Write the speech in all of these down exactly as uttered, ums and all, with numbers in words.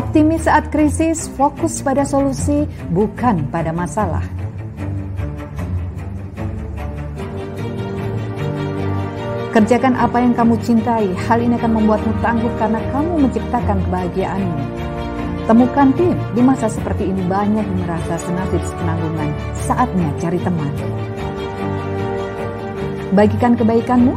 Optimis saat krisis, fokus pada solusi, bukan pada masalah. Kerjakan apa yang kamu cintai, hal ini akan membuatmu tangguh karena kamu menciptakan kebahagiaanmu. Temukan tim, di masa seperti ini banyak merasa senasib penanggungan, saatnya cari teman. Bagikan kebaikanmu,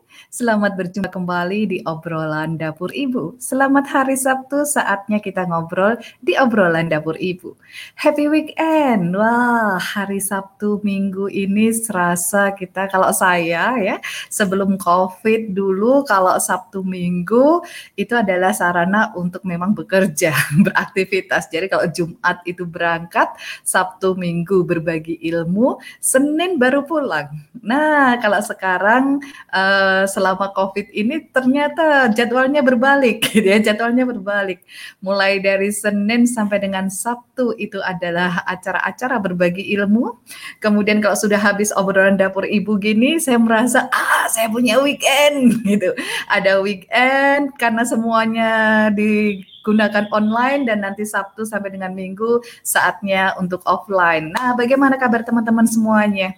Selamat berjumpa kembali di obrolan dapur ibu. Selamat hari Sabtu, saatnya kita ngobrol di obrolan dapur ibu. Happy weekend. Wah, hari Sabtu minggu ini serasa kita, kalau saya ya, sebelum COVID dulu kalau Sabtu minggu itu adalah sarana untuk memang bekerja, beraktivitas. Jadi kalau Jumat itu berangkat, Sabtu minggu berbagi ilmu, Senin baru pulang. Nah, kalau sekarang eh, selama COVID ini ternyata jadwalnya berbalik, gitu ya, jadwalnya berbalik. Mulai dari Senin sampai dengan Sabtu itu adalah acara-acara berbagi ilmu. Kemudian kalau sudah habis obrolan dapur ibu gini, saya merasa ah saya punya weekend, gitu. Ada weekend karena semuanya di gunakan online dan nanti Sabtu sampai dengan Minggu saatnya untuk offline. Nah, bagaimana kabar teman-teman semuanya?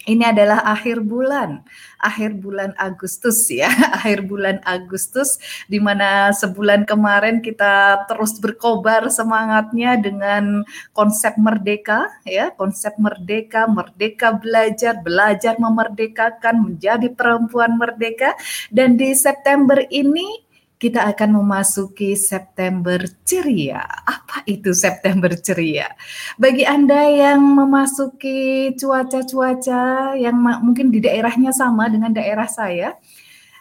Ini adalah akhir bulan, akhir bulan Agustus ya, akhir bulan Agustus di mana sebulan kemarin kita terus berkobar semangatnya dengan konsep merdeka ya, konsep merdeka, merdeka belajar, belajar memerdekakan, menjadi perempuan merdeka, dan di September ini kita akan memasuki September ceria. Apa itu September ceria? Bagi Anda yang memasuki cuaca-cuaca yang mungkin di daerahnya sama dengan daerah saya,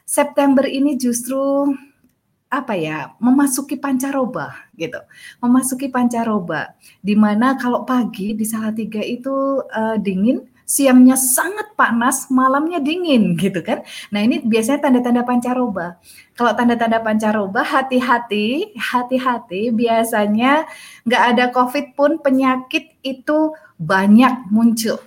September ini justru apa ya, memasuki pancaroba gitu, memasuki pancaroba, di mana kalau pagi di Salatiga itu uh, dingin, siangnya sangat panas, malamnya dingin gitu kan. Nah, ini biasanya tanda-tanda pancaroba. Kalau tanda-tanda pancaroba, hati-hati, hati-hati, biasanya nggak ada COVID pun penyakit itu banyak muncul.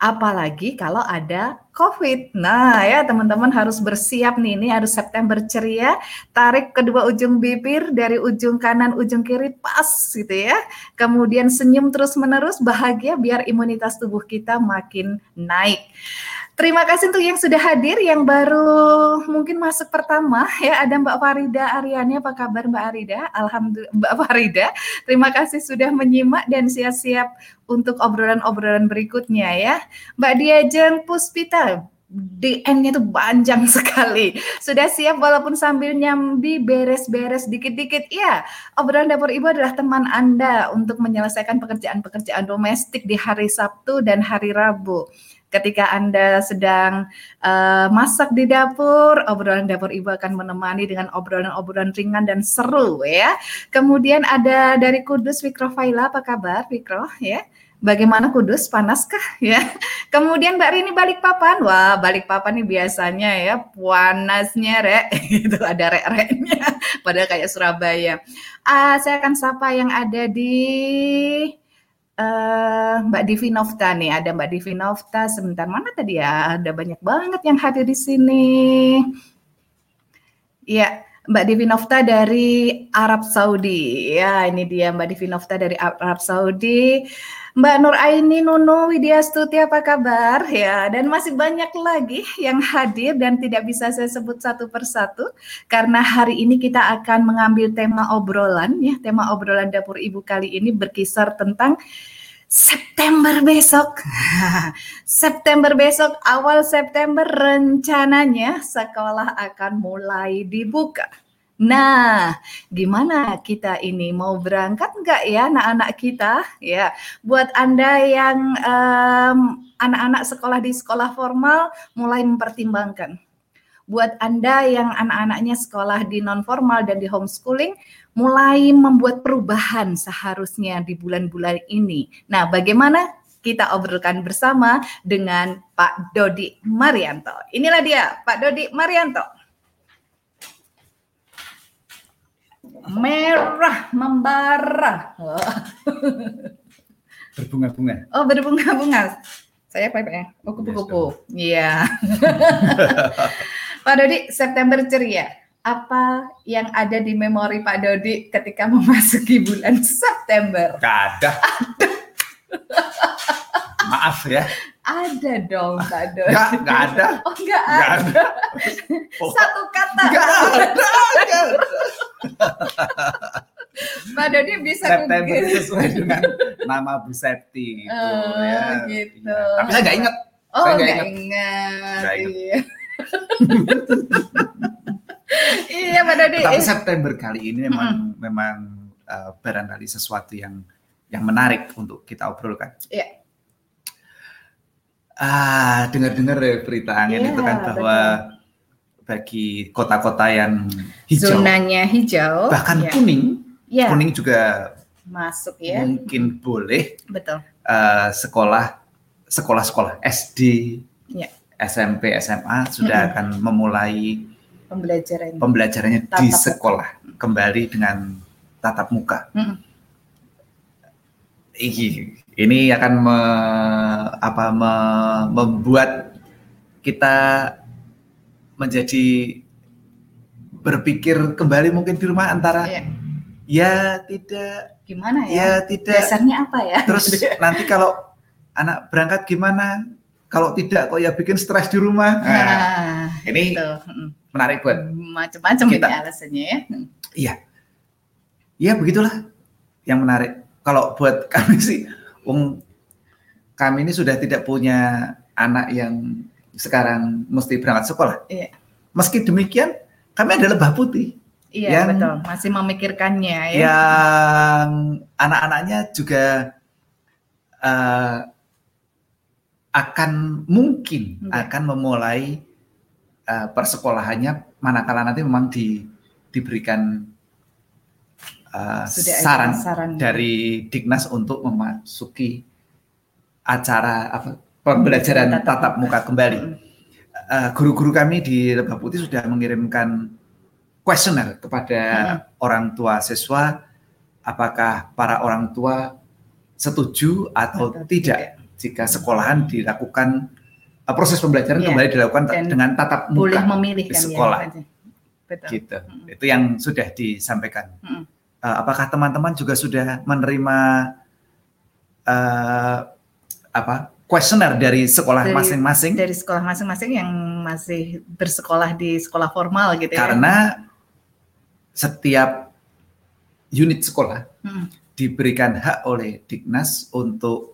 Apalagi kalau ada COVID. Nah ya teman-teman harus bersiap nih, ini harus September ceria, tarik kedua ujung bibir dari ujung kanan, ujung kiri pas gitu ya. Kemudian senyum terus-menerus, bahagia biar imunitas tubuh kita makin naik. Terima kasih untuk yang sudah hadir, yang baru mungkin masuk pertama ya, ada Mbak Farida Aryani, apa kabar Mbak Arida? Alhamdulillah Mbak Farida, terima kasih sudah menyimak dan siap-siap untuk obrolan-obrolan berikutnya ya. Mbak Diajeng Puspita, D N-nya tuh panjang sekali. Sudah siap walaupun sambil nyambi beres-beres dikit-dikit ya. Obrolan dapur ibu adalah teman Anda untuk menyelesaikan pekerjaan-pekerjaan domestik di hari Sabtu dan hari Rabu. Ketika Anda sedang uh, masak di dapur, obrolan dapur ibu akan menemani dengan obrolan-obrolan ringan dan seru ya. Kemudian ada dari Kudus Fikro Faila, apa kabar Fikro ya? Bagaimana Kudus, panaskah ya? Kemudian Mbak Rini Balikpapan, wah Balikpapan nih biasanya ya panasnya rek, itu ada rek-reknya, padahal kayak Surabaya. Uh, saya akan sapa yang ada di Uh, Mbak Divi Novta nih, ada Mbak Divi Novta, sebentar mana tadi ya, ada banyak banget yang hadir di sini. Ya, Mbak Divi Novta dari Arab Saudi. Ya, ini dia Mbak Divi Novta dari Arab Saudi. Mbak Nur Aini Nuno Widyastuti, apa kabar? Ya, dan masih banyak lagi yang hadir dan tidak bisa saya sebut satu persatu karena hari ini kita akan mengambil tema obrolan ya, tema obrolan dapur ibu kali ini berkisar tentang September besok. September besok, awal September rencananya sekolah akan mulai dibuka. Nah, gimana kita ini mau berangkat nggak ya anak-anak kita? Ya, buat Anda yang um, anak-anak sekolah di sekolah formal mulai mempertimbangkan. Buat Anda yang anak-anaknya sekolah di non-formal dan di homeschooling, mulai membuat perubahan seharusnya di bulan-bulan ini. Nah, bagaimana kita obrolkan bersama dengan Pak Dodi Marianto. Inilah dia, Pak Dodi Marianto. Merah membara. Oh. Berbunga-bunga. Oh, berbunga-bunga. Saya apa-apa? Kupu-kupu. Iya. Pak Dodi, September ceria. Apa yang ada di memori Pak Dodi ketika memasuki bulan September? Gak ada. Ada. Maaf ya. Ada dong Pak Dodi. Gak, gak ada. Oh gak, gak ada. Oh. Satu kata. Gak ada. Gak ada. Pak Dodi bisa September mungkin. Sesuai dengan nama Bu Septi. Gitu, oh ya, gitu. Ya. Tapi saya gak ingat. Oh saya gak, gak ingat. Gak ingat. Iya. Iya, Pak Dodi. Tapi September kali ini memang mm-hmm. memang uh, barangkali sesuatu yang yang menarik untuk kita obrolkan. Iya. Yeah. Ah, dengar-dengar berita angin yeah, itu kan bahwa betul. Bagi kota-kota yang hijau, zonanya hijau, bahkan yeah. kuning, yeah. kuning juga masuk ya. Mungkin boleh. Betul. Uh, sekolah, sekolah-sekolah S D, yeah. S M P, S M A sudah mm-hmm. akan memulai Pembelajarannya, pembelajarannya di sekolah kembali dengan tatap muka. Mm-hmm. Ini, ini akan me, apa, me, membuat kita menjadi berpikir kembali mungkin di rumah antara yeah. ya tidak gimana ya, ya tidak dasarnya apa ya. Terus nanti kalau anak berangkat gimana? Kalau tidak kok ya bikin stres di rumah. Nah, nah ini gitu. Menarik buat macam-macam kita. Ini alasannya ya. Iya. Iya begitulah yang menarik. Kalau buat kami sih um, kami ini sudah tidak punya anak yang sekarang mesti berangkat sekolah. Iya. Meski demikian kami ada Lebah Putih. Iya, yang, betul. Masih memikirkannya ya. Yang anak-anaknya juga uh, akan mungkin okay. akan memulai uh, persekolahannya manakala nanti memang di, diberikan uh, saran, saran dari Diknas untuk memasuki acara apa, pembelajaran tatap, tatap muka kembali. Uh, guru-guru kami di Lebah Putih sudah mengirimkan kuesioner kepada hmm. orang tua siswa, apakah para orang tua setuju atau, atau tidak. tidak. Jika sekolahan dilakukan proses pembelajaran ya, kembali dilakukan ta- dengan tatap muka boleh memilih, di sekolah, kan, ya, betul. Gitu. Mm-hmm. Itu yang sudah disampaikan. Mm-hmm. Uh, apakah teman-teman juga sudah menerima uh, apa kuesioner dari sekolah dari, masing-masing? Dari sekolah masing-masing yang masih bersekolah di sekolah formal, gitu. Karena ya? Setiap unit sekolah mm-hmm. diberikan hak oleh Diknas untuk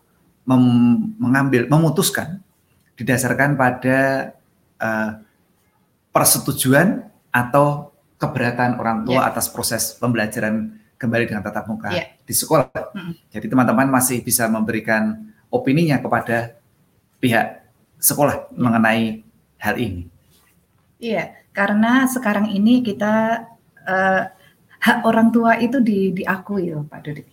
Mem- mengambil, memutuskan didasarkan pada uh, persetujuan atau keberatan orang tua yeah. atas proses pembelajaran kembali dengan tatap muka yeah. di sekolah. Mm-hmm. Jadi teman-teman masih bisa memberikan opininya kepada pihak sekolah mm-hmm. mengenai hal ini. Iya, yeah, karena sekarang ini kita uh, hak orang tua itu di, diakui loh Pak Dodi.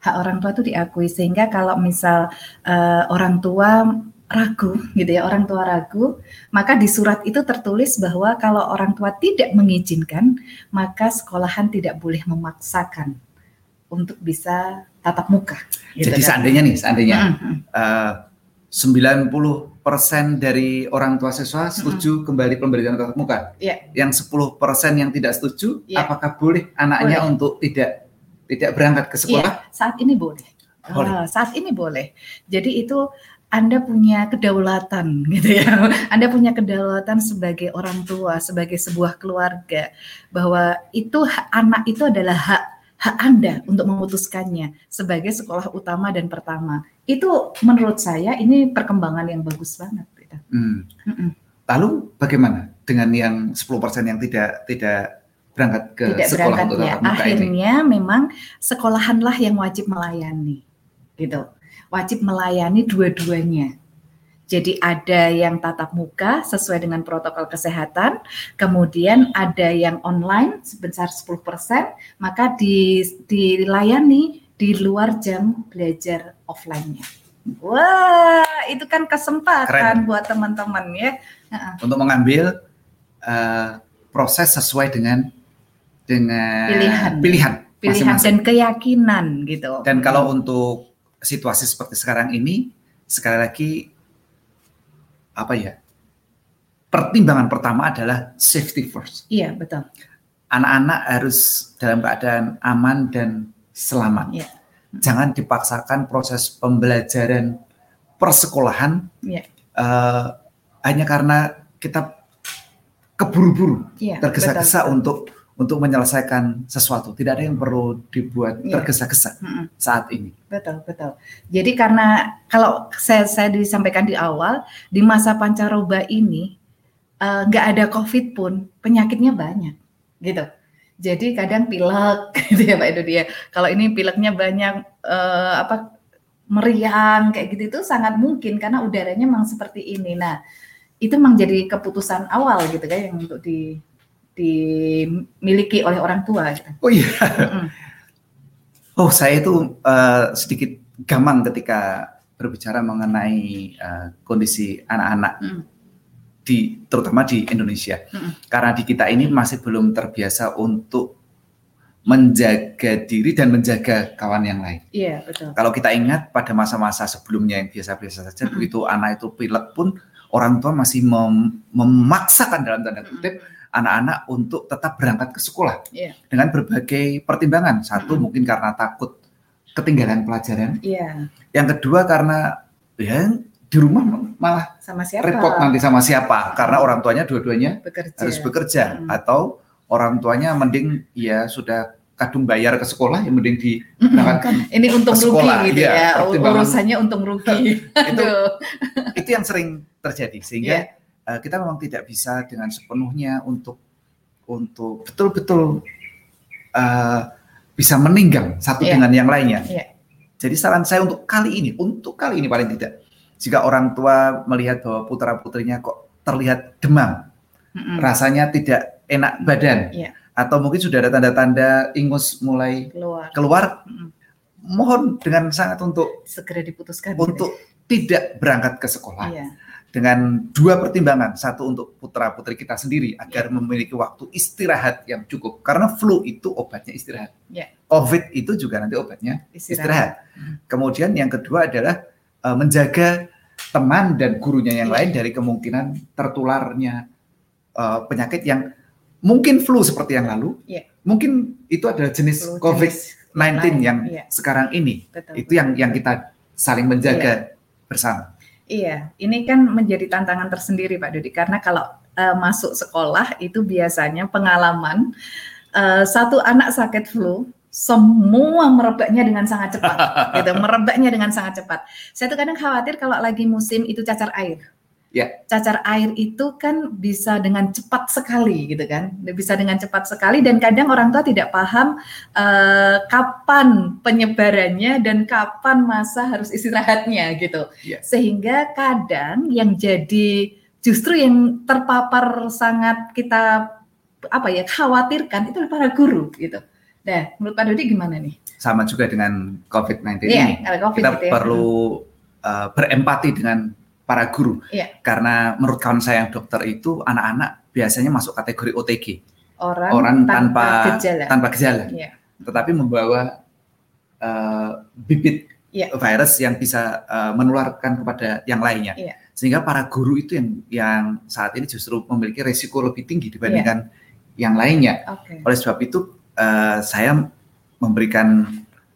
Hak orang tua itu diakui, sehingga kalau misal uh, orang tua ragu gitu ya, orang tua ragu, maka di surat itu tertulis bahwa kalau orang tua tidak mengizinkan, maka sekolahan tidak boleh memaksakan untuk bisa tatap muka. Gitu. Jadi kan? seandainya nih, seandainya mm-hmm. uh, sembilan puluh persen dari orang tua siswa setuju mm-hmm. kembali pembelajaran tatap muka. Yeah. Yang sepuluh persen yang tidak setuju, yeah. apakah boleh anaknya boleh. untuk tidak Tidak berangkat ke sekolah? Ya, saat ini boleh. boleh. Oh, saat ini boleh. Jadi itu Anda punya kedaulatan, gitu ya. Anda punya kedaulatan sebagai orang tua, sebagai sebuah keluarga, bahwa itu anak itu adalah hak hak Anda untuk memutuskannya sebagai sekolah utama dan pertama. Itu menurut saya ini perkembangan yang bagus banget. Gitu. Hmm. Lalu bagaimana dengan yang sepuluh persen yang tidak tidak berangkat ke tidak sekolah berangkat, untuk ya. Akhirnya ini. Memang sekolahanlah yang wajib melayani, gitu. Wajib melayani dua-duanya. Jadi ada yang tatap muka sesuai dengan protokol kesehatan, kemudian ada yang online sebesar sepuluh persen, maka di, dilayani di luar jam belajar offline-nya. Wah, itu kan kesempatan Keren. buat teman-teman ya. Untuk mengambil uh, proses sesuai dengan dengan pilihan, pilihan, pilihan masing-masing. Dan keyakinan gitu. Dan kalau untuk situasi seperti sekarang ini, sekali lagi apa ya? Pertimbangan pertama adalah safety first. Iya, betul. Anak-anak harus dalam keadaan aman dan selamat. Iya. Jangan dipaksakan proses pembelajaran persekolahan yeah. uh, hanya karena kita keburu-buru, yeah, tergesa-gesa betul. untuk untuk menyelesaikan sesuatu. Tidak ada yang perlu dibuat yeah. tergesa-gesa mm-hmm. saat ini. Betul, betul. Jadi karena kalau saya, saya disampaikan di awal, di masa pancaroba ini uh, gak ada COVID pun penyakitnya banyak, gitu. Jadi kadang pilek, gitu ya Pak Edo dia. Kalau ini pileknya banyak eh, apa meriang kayak gitu itu sangat mungkin karena udaranya memang seperti ini. Nah itu memang jadi keputusan awal gitu kan yang untuk di, dimiliki oleh orang tua. Gitu. Oh iya. Mm-mm. Oh saya itu uh, sedikit gamang ketika berbicara mengenai uh, kondisi anak-anak. Mm. Di, terutama di Indonesia mm-hmm. karena di kita ini masih belum terbiasa untuk menjaga diri dan menjaga kawan yang lain. Iya yeah, betul. Kalau kita ingat pada masa-masa sebelumnya yang biasa-biasa saja mm-hmm. begitu anak itu pilek pun orang tua masih mem- memaksakan dalam tanda kutip mm-hmm. anak-anak untuk tetap berangkat ke sekolah yeah. dengan berbagai pertimbangan. Satu mm-hmm. mungkin karena takut ketinggalan pelajaran. Iya. Yeah. Yang kedua karena ya di rumah malah sama siapa? repot nanti sama siapa karena orang tuanya dua-duanya bekerja. harus bekerja hmm. atau orang tuanya mending ya sudah kadung bayar ke sekolah ya mending diberangkatkan ini untung sekolah, rugi gitu ya, ya urusannya untung rugi itu itu yang sering terjadi sehingga yeah. kita memang tidak bisa dengan sepenuhnya untuk untuk betul-betul uh, bisa meninggal satu yeah. dengan yang lainnya yeah. jadi saran saya untuk kali ini untuk kali ini paling tidak jika orang tua melihat bahwa putra-putrinya kok terlihat demam, mm-hmm. rasanya tidak enak badan, yeah. atau mungkin sudah ada tanda-tanda ingus mulai keluar, keluar mm-hmm. mohon dengan sangat untuk segera diputuskan untuk ya. tidak berangkat ke sekolah yeah. dengan dua pertimbangan, satu untuk putra-putri kita sendiri agar yeah. memiliki waktu istirahat yang cukup, karena flu itu obatnya istirahat, yeah. COVID itu juga nanti obatnya istirahat. istirahat. Mm-hmm. Kemudian yang kedua adalah menjaga teman dan gurunya yang lain dari kemungkinan tertularnya uh, penyakit yang mungkin flu seperti yang lalu, yeah. mungkin itu adalah jenis flu, covid sembilan belas jenis yang yeah. sekarang ini. Betul, itu betul. yang yang kita saling menjaga yeah. bersama. Iya, ini kan menjadi tantangan tersendiri Pak Dodi karena kalau uh, masuk sekolah itu biasanya pengalaman uh, satu anak sakit flu semua merebaknya dengan sangat cepat, gitu. Merebaknya dengan sangat cepat. Saya tuh kadang khawatir kalau lagi musim itu cacar air. Yeah. Cacar air itu kan bisa dengan cepat sekali, gitu kan? Bisa dengan cepat sekali dan kadang orang tua tidak paham uh, kapan penyebarannya dan kapan masa harus istirahatnya, gitu. Yeah. Sehingga kadang yang jadi justru yang terpapar sangat kita apa ya khawatirkan itu para guru, gitu. Nah, menurut Pak Dodi gimana nih? Sama juga dengan covid sembilan belas yeah, ini. COVID kita gitu ya. perlu uh, berempati dengan para guru. Yeah. Karena menurut kawan saya yang dokter itu anak-anak biasanya masuk kategori O T G. Orang, Orang tanpa, tanpa gejala. Tanpa gejala. Yeah. Tetapi membawa uh, bibit yeah. virus yang bisa uh, menularkan kepada yang lainnya. Yeah. Sehingga para guru itu yang yang saat ini justru memiliki risiko lebih tinggi dibandingkan yeah. yang lainnya. Okay. Oleh sebab itu Uh, saya memberikan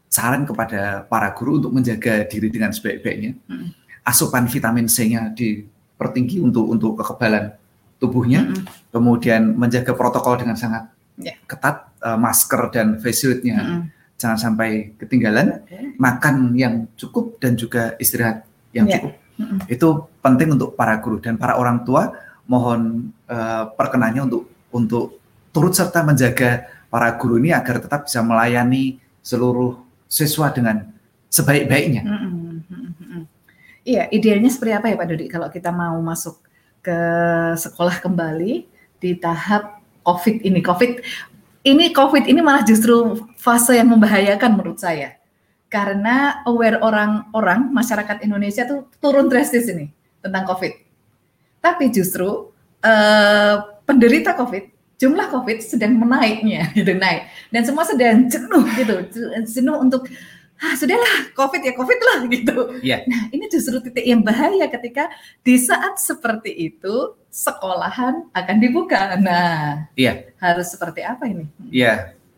saran kepada para guru untuk menjaga diri dengan sebaik-baiknya. Mm. Asupan vitamin C-nya dipertinggi untuk untuk kekebalan tubuhnya. Mm. Kemudian menjaga protokol dengan sangat yeah. ketat, uh, masker dan face shield-nya mm. jangan sampai ketinggalan. Okay. Makan yang cukup dan juga istirahat yang yeah. cukup. Mm. Itu penting untuk para guru dan para orang tua. Mohon uh, perkenannya untuk untuk turut serta menjaga para guru ini agar tetap bisa melayani seluruh siswa dengan sebaik-baiknya. Iya, mm-hmm. mm-hmm. idealnya seperti apa ya Pak Dodi kalau kita mau masuk ke sekolah kembali di tahap COVID ini. COVID ini COVID ini malah justru fase yang membahayakan menurut saya. karena aware orang-orang masyarakat Indonesia tuh turun drastis ini tentang COVID. Tapi justru eh, penderita COVID, jumlah COVID sedang menaiknya, gitu, naik. Dan semua sedang jenuh gitu, jenuh untuk ah sudahlah COVID ya COVID lah gitu. Yeah. Nah ini justru titik yang bahaya ketika di saat seperti itu sekolahan akan dibuka. Nah yeah. harus seperti apa ini? Iya yeah,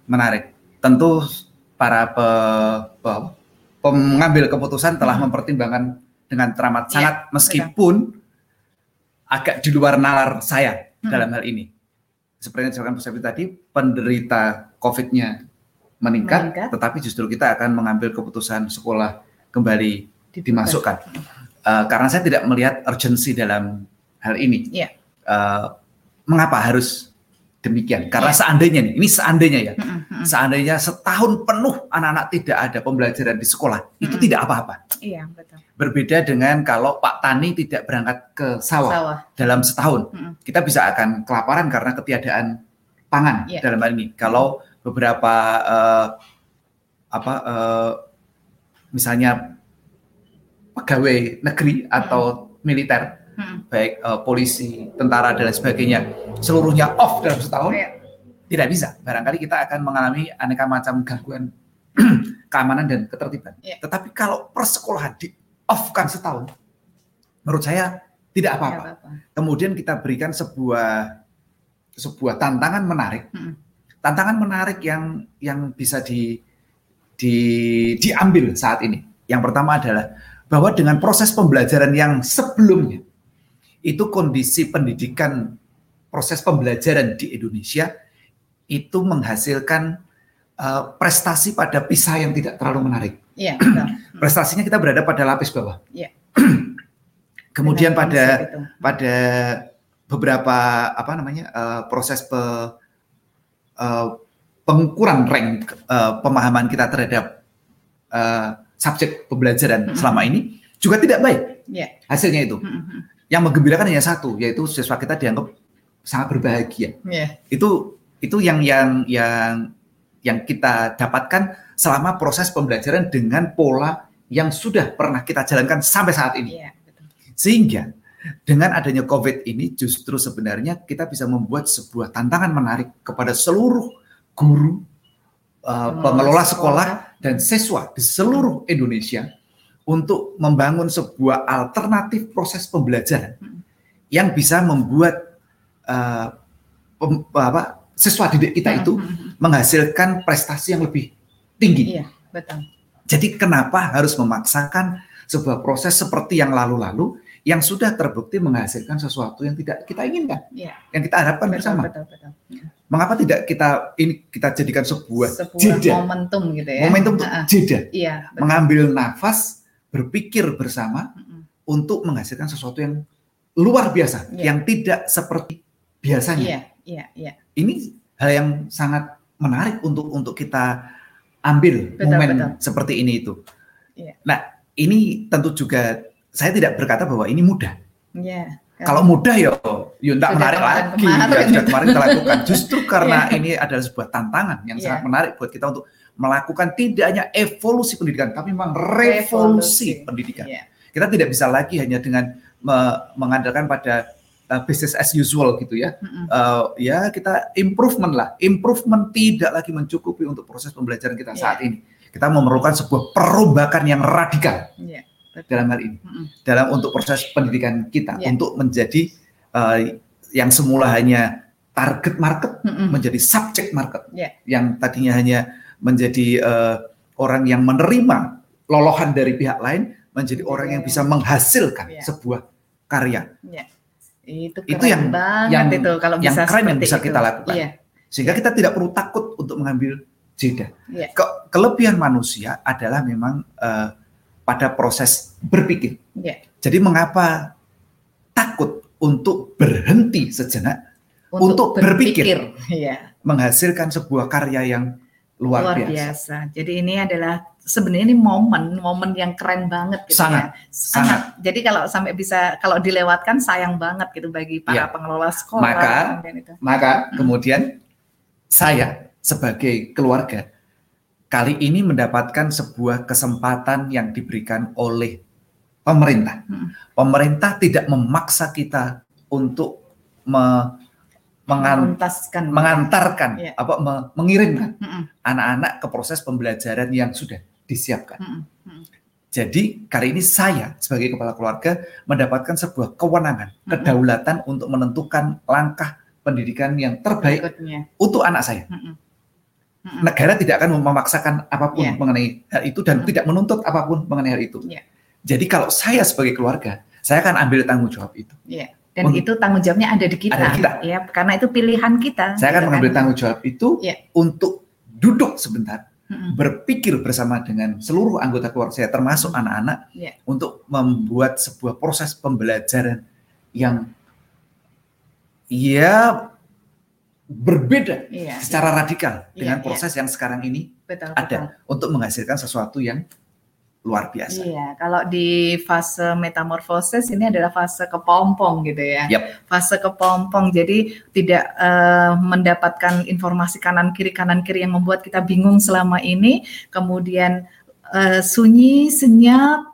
menarik. Tentu para pe, pe, pengambil keputusan telah hmm. mempertimbangkan dengan teramat yeah, sangat meskipun betul. Agak di luar nalar saya hmm. dalam hal ini. Seperti yang disampaikan Bu Septi tadi, penderita COVID-nya meningkat, meningkat, tetapi justru kita akan mengambil keputusan sekolah kembali dimasukkan. Uh, karena saya tidak melihat urgensi dalam hal ini. Yeah. Uh, mengapa harus demikian? Karena yeah. seandainya nih, ini seandainya ya, mm-hmm. seandainya setahun penuh anak-anak tidak ada pembelajaran di sekolah, mm-hmm. itu tidak apa-apa. Iya, yeah, betul. Berbeda dengan kalau Pak Tani tidak berangkat ke sawah, sawah. dalam setahun, mm-hmm. kita bisa akan kelaparan karena ketiadaan pangan yeah. dalam hal ini. Kalau beberapa uh, apa uh, misalnya pegawai negeri atau militer hmm. baik uh, polisi, tentara dan sebagainya seluruhnya off dalam setahun ya. Tidak bisa, barangkali kita akan mengalami aneka macam gangguan keamanan dan ketertiban ya. Tetapi kalau persekolahan di off-kan setahun menurut saya tidak apa-apa, tidak apa-apa. Kemudian kita berikan sebuah sebuah tantangan menarik hmm. tantangan menarik yang yang bisa di, di diambil saat ini. Yang pertama adalah bahwa dengan proses pembelajaran yang sebelumnya, itu kondisi pendidikan, proses pembelajaran di Indonesia itu menghasilkan uh, prestasi pada Pisa yang tidak terlalu menarik. Ya, betul. Prestasinya kita berada pada lapis bawah. Ya. Kemudian dengan pada pada beberapa apa namanya uh, proses pe Uh, pengukuran rank uh, pemahaman kita terhadap uh, subjek pembelajaran mm-hmm. selama ini juga tidak baik yeah. hasilnya itu mm-hmm. yang menggembirakan hanya satu, yaitu siswa kita dianggap sangat berbahagia yeah. itu itu yang yang yang yang kita dapatkan selama proses pembelajaran dengan pola yang sudah pernah kita jalankan sampai saat ini yeah, betul. Sehingga dengan adanya COVID ini justru sebenarnya kita bisa membuat sebuah tantangan menarik kepada seluruh guru, uh, pengelola sekolah, dan siswa di seluruh Indonesia untuk membangun sebuah alternatif proses pembelajaran yang bisa membuat uh, pem, apa, siswa didik kita itu menghasilkan prestasi yang lebih tinggi. Iya, betul. Jadi kenapa harus memaksakan sebuah proses seperti yang lalu-lalu yang sudah terbukti menghasilkan sesuatu yang tidak kita inginkan, ya. Yang kita harapkan betul, bersama. Betul, betul. Mengapa tidak kita ini kita jadikan sebuah, sebuah jeda, momentum gitu ya? Momentum uh-uh. jeda, ya, mengambil nafas, berpikir bersama uh-uh. untuk menghasilkan sesuatu yang luar biasa, ya. Yang tidak seperti biasanya. Ya, ya, ya. Ini hal yang sangat menarik untuk untuk kita ambil betul, momen betul. Seperti ini itu. Ya. Nah, ini tentu juga. Saya tidak berkata bahwa ini mudah. Ya, kalau mudah ya, ya tidak menarik lagi. Kemarin. Sudah kemarin kita lakukan. Justru karena ya. Ini adalah sebuah tantangan yang ya. Sangat menarik buat kita untuk melakukan tidak hanya evolusi pendidikan, tapi memang revolusi, revolusi. Pendidikan. Ya. Kita tidak bisa lagi hanya dengan me- mengandalkan pada uh, business as usual gitu ya. Uh, ya kita improvement lah. Improvement tidak lagi mencukupi untuk proses pembelajaran kita ya. Saat ini. Kita memerlukan sebuah perombakan yang radikal. Ya. Dalam hal ini, mm-hmm. dalam untuk proses pendidikan kita yeah. untuk menjadi uh, yang semula hanya target market mm-hmm. menjadi subject market, yeah. yang tadinya hanya menjadi uh, orang yang menerima lolohan dari pihak lain menjadi yeah. orang yang bisa menghasilkan yeah. sebuah karya. Yeah. Itu, itu yang yang, itu, kalau yang bisa keren yang bisa itu. Kita lakukan, yeah. sehingga yeah. kita tidak perlu takut untuk mengambil jeda. Yeah. Ke- kelebihan manusia adalah memang uh, pada proses berpikir. Ya. Jadi mengapa takut untuk berhenti sejenak untuk, untuk berpikir, berpikir. Ya. Menghasilkan sebuah karya yang luar, luar biasa. biasa. Jadi ini adalah sebenarnya ini momen-momen yang keren banget gitu sangat, ya. Sangat. Sangat. Jadi kalau sampai bisa kalau dilewatkan sayang banget gitu bagi para ya. Pengelola sekolah. Maka kemudian, itu. maka hmm. kemudian saya sebagai keluarga kali ini mendapatkan sebuah kesempatan yang diberikan oleh pemerintah. Pemerintah tidak memaksa kita untuk me, mengan, mengantarkan, ya. apa, me, mengirimkan hmm. anak-anak ke proses pembelajaran yang sudah disiapkan. Hmm. Hmm. Jadi kali ini saya sebagai kepala keluarga mendapatkan sebuah kewenangan, hmm. kedaulatan untuk menentukan langkah pendidikan yang terbaik Berikutnya. untuk anak saya. Hmm. Hmm. Negara tidak akan memaksakan apapun yeah. mengenai hal itu dan hmm. tidak menuntut apapun mengenai hal itu. Yeah. Jadi kalau saya sebagai keluarga, saya akan ambil tanggung jawab itu. Ya, dan Men- itu tanggung jawabnya ada di kita, ada di kita. Ya, karena itu pilihan kita. Saya akan gitu mengambil kan. tanggung jawab itu ya. untuk duduk sebentar, hmm. berpikir bersama dengan seluruh anggota keluarga saya, termasuk hmm. anak-anak, ya. untuk membuat sebuah proses pembelajaran yang ya berbeda ya. secara radikal ya, dengan proses ya. yang sekarang ini betul, ada betul. untuk menghasilkan sesuatu yang luar biasa. Iya, kalau di fase metamorfosis ini adalah fase kepompong gitu ya. Yep. Fase kepompong, jadi tidak uh, mendapatkan informasi kanan kiri kanan kiri yang membuat kita bingung selama ini. Kemudian uh, sunyi, senyap,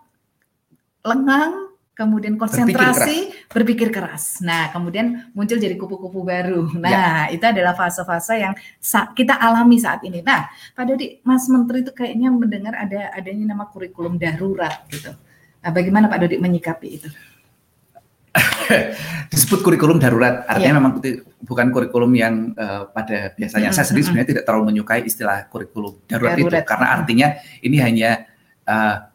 lengang, kemudian konsentrasi, berpikir keras. berpikir keras. Nah, kemudian muncul jadi kupu-kupu baru. Nah, yep. itu adalah fase-fase yang sa- kita alami saat ini. Nah, Pak Dodi, Mas Menteri itu kayaknya mendengar ada adanya nama kurikulum darurat gitu. Nah, bagaimana Pak Dodi menyikapi itu? Disebut kurikulum darurat, artinya yeah. memang bukan kurikulum yang uh, pada biasanya. Mm-hmm. Saya sendiri sebenarnya tidak terlalu menyukai istilah kurikulum darurat, darurat. itu, karena artinya ini hanya uh,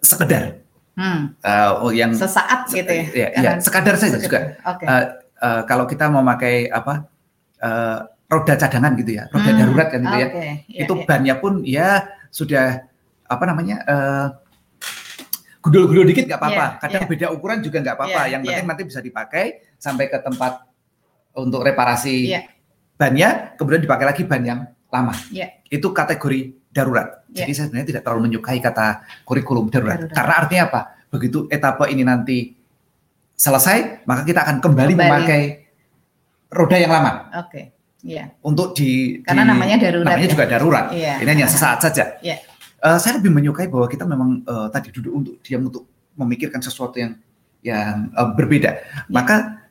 sekedar. Hmm. Uh, yang sesaat gitu ya, ya, ya sekadar saja juga. Okay. Uh, uh, kalau kita mau pakai apa uh, roda cadangan gitu ya, roda hmm. darurat kan gitu okay. ya. Yeah, itu yeah. bannya pun ya sudah apa namanya uh, gundul-gundul dikit nggak apa-apa. Yeah, Kadang yeah. beda ukuran juga nggak apa-apa. Yeah, yang penting yeah. nanti bisa dipakai sampai ke tempat untuk reparasi yeah. bannya, kemudian dipakai lagi ban yang lama. Yeah. Itu kategori darurat. Jadi yeah. saya sebenarnya tidak terlalu menyukai kata kurikulum darurat. darurat. Karena artinya apa? Begitu etapa ini nanti selesai, maka kita akan kembali, kembali. memakai roda yang lama. Oke. Okay. Yeah. Iya. Untuk di Karena di, namanya darurat. Namanya ya? juga darurat. Yeah. Ini hanya sesaat saja. Iya. Yeah. Uh, saya lebih menyukai bahwa kita memang uh, tadi duduk untuk diam untuk memikirkan sesuatu yang yang uh, berbeda. Yeah. Maka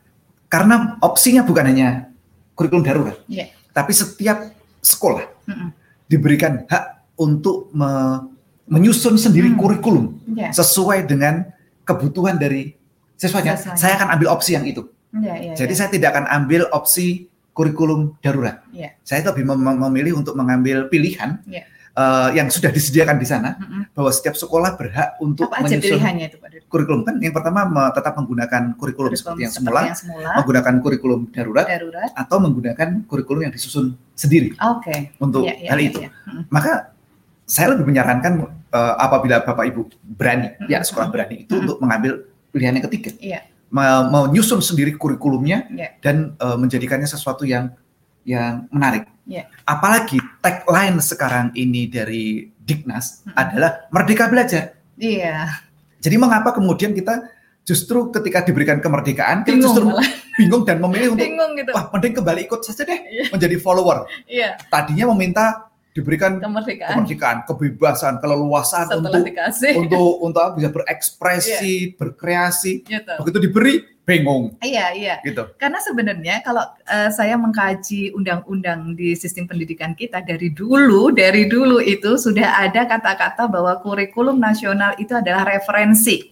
karena opsinya bukan hanya kurikulum darurat. Yeah. Tapi setiap sekolah mm-mm. diberikan hak untuk me, menyusun sendiri hmm. kurikulum yeah. sesuai dengan kebutuhan dari siswanya. Sesuai. Saya akan ambil opsi yang itu. Yeah, yeah, Jadi yeah. saya tidak akan ambil opsi kurikulum darurat. Yeah. Saya lebih mem- memilih untuk mengambil pilihan yeah. uh, yang sudah disediakan di sana, mm-hmm. bahwa setiap sekolah berhak untuk apa menyusun itu, Pak? Kurikulum. Kan yang pertama me- tetap menggunakan kurikulum, kurikulum seperti yang semula, yang semula, menggunakan kurikulum darurat, darurat, atau menggunakan kurikulum yang disusun sendiri okay. untuk yeah, yeah, hal yeah, itu. Yeah. Mm-hmm. Maka saya lebih menyarankan uh, apabila Bapak Ibu berani, mm-hmm. ya sekolah berani itu mm-hmm. untuk mengambil pilihan yang ketiga, yeah. Me- menyusun sendiri kurikulumnya yeah. dan uh, menjadikannya sesuatu yang yang menarik. Yeah. Apalagi tagline sekarang ini dari Diknas mm-hmm. adalah Merdeka Belajar. Iya. Yeah. Jadi mengapa kemudian kita justru ketika diberikan kemerdekaan bingung, kita justru malah. bingung dan memilih untuk bingung gitu. Wah, mending kembali ikut saja deh yeah. menjadi follower. Iya. Yeah. Tadinya meminta diberikan kemerdekaan. kemerdekaan, kebebasan, keleluasaan Setelah untuk dikasih. untuk untuk bisa berekspresi, yeah. berkreasi. Gitu. Begitu diberi, bingung. Iya, iya. Gitu. Karena sebenarnya kalau uh, saya mengkaji undang-undang di sistem pendidikan kita dari dulu, dari dulu itu sudah ada kata-kata bahwa kurikulum nasional itu adalah referensi.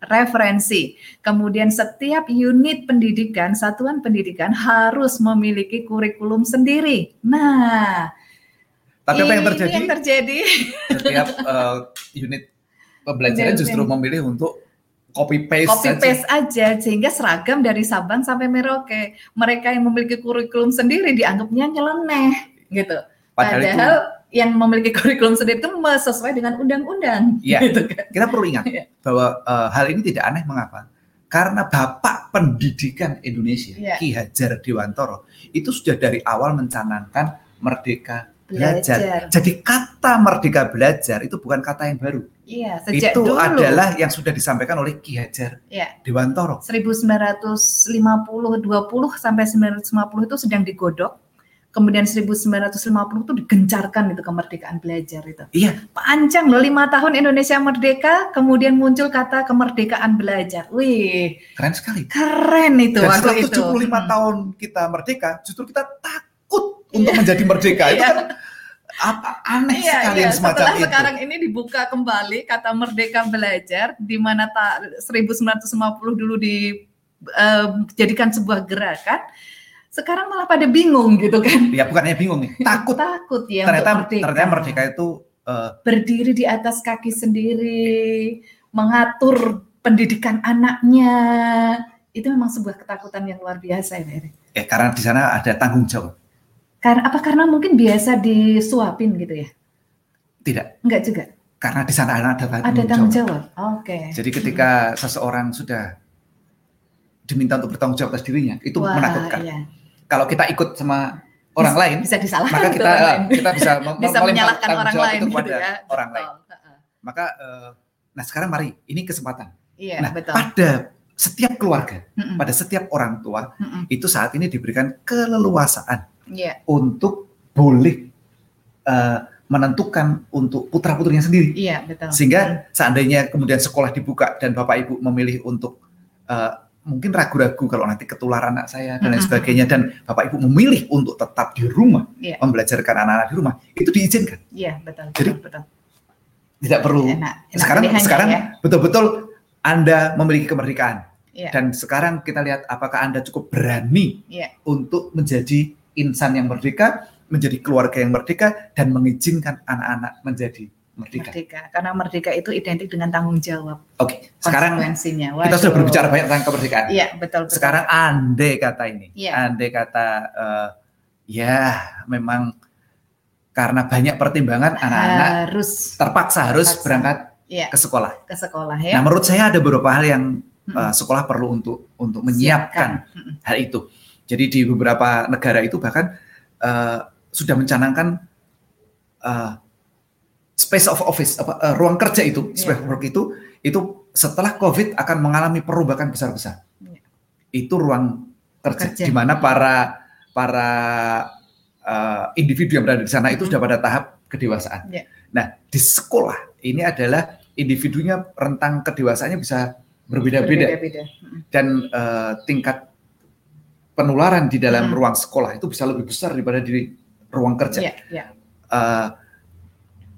Referensi. Kemudian setiap unit pendidikan, satuan pendidikan harus memiliki kurikulum sendiri. Nah, tapi apa yang terjadi? Yang terjadi. Setiap uh, unit pembelajaran justru memilih untuk copy paste copy paste aja. aja sehingga seragam dari Sabang sampai Merauke. Mereka yang memiliki kurikulum sendiri dianggapnya nyeleneh gitu. Padahal, Padahal itu, yang memiliki kurikulum sendiri itu sesuai dengan undang-undang. Iya. Gitu kan? Kita perlu ingat bahwa uh, hal ini tidak aneh. Mengapa? Karena Bapak Pendidikan Indonesia ya. Ki Hajar Dewantara itu sudah dari awal mencanangkan Merdeka Belajar. belajar. Jadi kata Merdeka Belajar itu bukan kata yang baru. Iya, sejak itu dulu. Adalah yang sudah disampaikan oleh Ki Hajar iya. Dewantara. seribu sembilan ratus lima puluh, dua puluh sampai seribu sembilan ratus lima puluh itu sedang digodok. kemudian seribu sembilan ratus lima puluh itu digencarkan itu kemerdekaan belajar itu. Iya. Panjang loh, lima tahun Indonesia merdeka, kemudian muncul kata kemerdekaan belajar. Wih, keren sekali. Keren itu Dan waktu itu. tujuh puluh lima hmm. tahun kita merdeka, justru kita takut untuk yeah. menjadi merdeka. Itu yeah. kan apa aneh iya, sekali iya. semacam setelah itu. Sekarang ini dibuka kembali kata merdeka belajar, di mana seribu sembilan ratus lima puluh dulu dijadikan uh, sebuah gerakan, sekarang malah pada bingung gitu kan. Ya bukannya bingung nih, takut. Takut ya. Ternyata merdeka. ternyata merdeka itu uh, berdiri di atas kaki sendiri, mengatur pendidikan anaknya. Itu memang sebuah ketakutan yang luar biasa ya. Eh karena di sana ada tanggung jawab. Karena apa? Karena mungkin biasa disuapin gitu ya? Tidak. Enggak juga. Karena di sana ada tanggung jawab. Oke. Okay. Jadi ketika hmm. seseorang sudah diminta untuk bertanggung jawab atas dirinya, itu Wah, menakutkan. Iya. Kalau kita ikut sama orang bisa, lain, bisa disalahkan maka kita kita bisa, mem- bisa menyalahkan orang lain itu kepada ya? orang betul. lain. Maka, uh, nah sekarang mari, ini kesempatan. Iya, nah, betul. Pada setiap keluarga, Mm-mm. pada setiap orang tua, Mm-mm. itu saat ini diberikan keleluasaan. Yeah. Untuk boleh uh, menentukan untuk putra-putrinya sendiri. Yeah, betul. Sehingga seandainya kemudian sekolah dibuka dan Bapak Ibu memilih untuk uh, mungkin ragu-ragu kalau nanti ketularan anak saya dan lain mm-hmm. sebagainya, dan Bapak Ibu memilih untuk tetap di rumah yeah. membelajarkan anak-anak di rumah, itu diizinkan. Iya, yeah, betul. Jadi betul, betul. Tidak perlu enak, enak sekarang sekarang ya. Betul-betul Anda memiliki kemerdekaan. Yeah. Dan sekarang kita lihat apakah Anda cukup berani yeah. untuk menjadi insan yang merdeka, menjadi keluarga yang merdeka, dan mengizinkan anak-anak menjadi merdeka. Merdeka, karena merdeka itu identik dengan tanggung jawab. Oke, sekarang kita sudah berbicara banyak tentang kemerdekaan. Iya, betul, betul. Sekarang andai kata ini, ya. andai kata uh, ya memang karena banyak pertimbangan anak-anak harus, terpaksa harus terpaksa. berangkat ya. ke sekolah. Ke sekolah ya. Nah, menurut saya ada beberapa hal yang uh, sekolah perlu untuk untuk menyiapkan Siapkan. hal itu. Jadi di beberapa negara itu bahkan uh, sudah mencanangkan uh, space of office, apa, uh, ruang kerja itu, yeah. space of work itu, itu setelah COVID akan mengalami perubahan besar-besar. Yeah. Itu ruang kerja, kerja. di mana para para uh, individu yang berada di sana itu mm. sudah pada tahap kedewasaan. Yeah. Nah di sekolah ini adalah individunya rentang kedewasaannya bisa berbeda-beda, berbeda-beda. dan uh, tingkat penularan di dalam hmm. ruang sekolah itu bisa lebih besar daripada di ruang kerja. Yeah, yeah. Uh,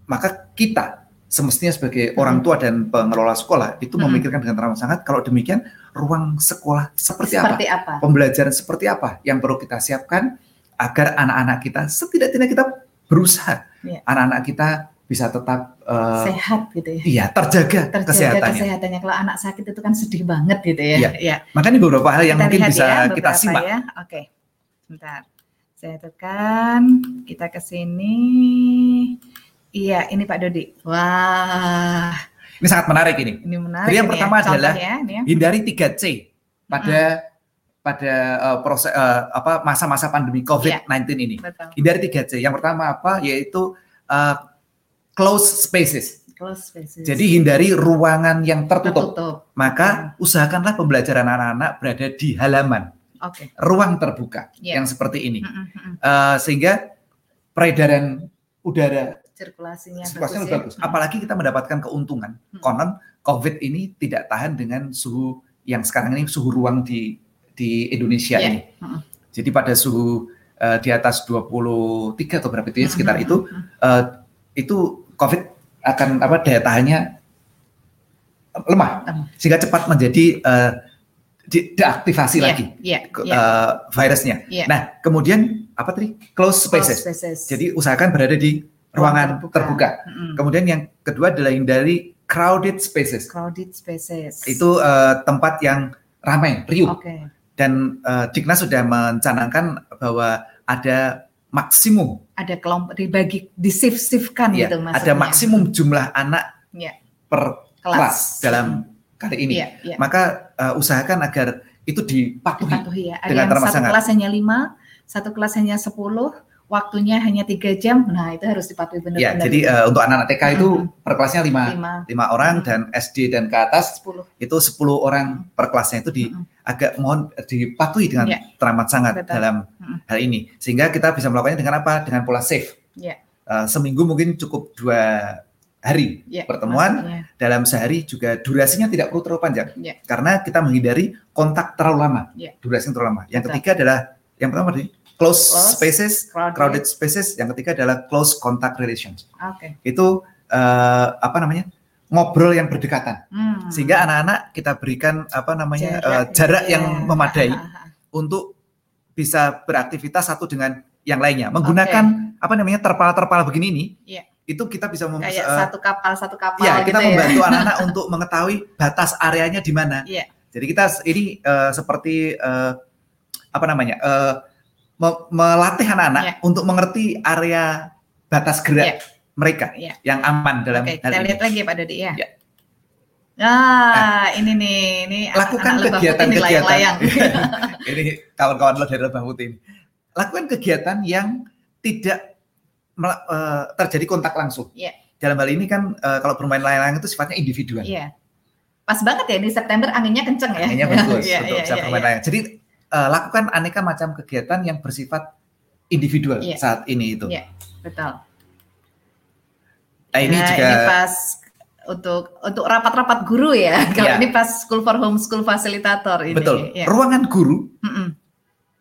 maka kita semestinya sebagai hmm. orang tua dan pengelola sekolah itu hmm. memikirkan dengan teramat sangat. Kalau demikian, ruang sekolah seperti, seperti apa? apa, pembelajaran seperti apa yang perlu kita siapkan agar anak-anak kita setidak-tidaknya kita berusaha, yeah. anak-anak kita bisa tetap uh, sehat gitu ya. Iya, terjaga, terjaga kesehatannya. kesehatannya. Kalau anak sakit itu kan sedih banget gitu ya. Iya. Ya. Makanya beberapa hal yang kita mungkin bisa ya, kita simak. Ya. Oke. Bentar. Saya tekan, kita ke sini. Iya, ini Pak Dodi. Wah. Ini sangat menarik ini. Ini menarik. Jadi yang pertama ya. adalah ya, ya. hindari tiga C pada mm-hmm. pada uh, proses uh, apa masa-masa pandemi covid sembilan belas ya. ini. Betul. Hindari tiga C. Yang pertama apa? Yaitu uh, Close spaces. Close spaces. Jadi hindari ruangan yang tertutup. tertutup. Maka hmm. usahakanlah pembelajaran anak-anak berada di halaman, okay. ruang terbuka yeah. yang seperti ini, mm-hmm. uh, sehingga peredaran udara, sirkulasinya bagus. bagus. Ya. Apalagi kita mendapatkan keuntungan, hmm. konon COVID ini tidak tahan dengan suhu yang sekarang ini, suhu ruang di di Indonesia yeah. ini. Hmm. Jadi pada suhu uh, di atas dua puluh tiga atau berapa itu ya, hmm. sekitar hmm. itu. Uh, itu COVID akan apa daya tahannya lemah, sehingga cepat menjadi uh, de- deaktivasi yeah, lagi yeah, yeah. Uh, virusnya. Yeah. Nah, kemudian apa tadi? Close spaces. Close spaces. Jadi usahakan berada di ruangan terbuka. terbuka. Mm-hmm. Kemudian yang kedua adalah hindari crowded spaces. Crowded spaces. Itu uh, tempat yang ramai, riuh. Okay. Dan uh, Diknas sudah mencanangkan bahwa ada maksimum ada kelompok dibagi disif-sifkan ya, gitu maksudnya. Ada maksimum jumlah anak ya. per kelas. kelas dalam kali ini. Ya, ya. Maka uh, usahakan agar itu dipatuhi. dipatuhi ya. Ada dengan yang satu kelas hanya lima, satu kelas hanya sepuluh, waktunya hanya tiga jam, nah itu harus dipatuhi benar-benar. Ya, jadi uh, untuk anak-anak T K itu hmm. per kelasnya lima orang, dan S D dan ke atas sepuluh. Itu sepuluh orang per kelasnya itu di, hmm. agak mohon dipatuhi dengan ya. teramat sangat. Betul. Dalam hmm. hal ini. Sehingga kita bisa melakukannya dengan apa? Dengan pola safe. Ya. Uh, seminggu mungkin cukup dua hari ya, pertemuan, maksudnya. Dalam sehari juga durasinya tidak perlu terlalu panjang. Ya. Karena kita menghindari kontak terlalu lama, ya. durasinya terlalu lama. Yang Betul. Ketiga adalah, yang pertama nih, Close, close spaces, crowded. crowded spaces. Yang ketiga adalah close contact relations. Okay. Itu uh, apa namanya, ngobrol yang berdekatan, hmm. sehingga anak-anak kita berikan apa namanya jarak, uh, jarak yeah. yang memadai untuk bisa beraktivitas satu dengan yang lainnya. Menggunakan okay. apa namanya terpal-terpal begini ini, yeah. itu kita bisa mem- kayak uh, satu kapal satu kapal. Ya, kita gitu membantu ya. anak-anak untuk mengetahui batas areanya di mana. Yeah. Jadi kita ini uh, seperti uh, apa namanya? Uh, melatih anak-anak yeah. untuk mengerti area batas gerak yeah. mereka yeah. yang aman dalam okay, hal ini. Kita lihat lagi ya Pak Dodi ya. Yeah. Ah, nah, ini nih, ini lakukan kegiatan-kegiatan. Ini kawan-kawan lo dari Lebah Putih. Lakukan kegiatan yang tidak uh, terjadi kontak langsung. Yeah. Dalam hal ini kan uh, kalau bermain layang-layang itu sifatnya individual. Iya. Yeah. Pas banget ya di September anginnya kenceng ya. Anginnya bagus yeah, untuk yeah, bisa yeah, bermain yeah. layang. Jadi Uh, lakukan aneka macam kegiatan yang bersifat individual yeah. saat ini itu. Iya, yeah, betul. Nah, ini nah, juga ini pas untuk untuk rapat-rapat guru ya. Yeah. Kalau ini pas school for home school facilitator ini. Betul. Yeah. Ruangan guru mm-mm.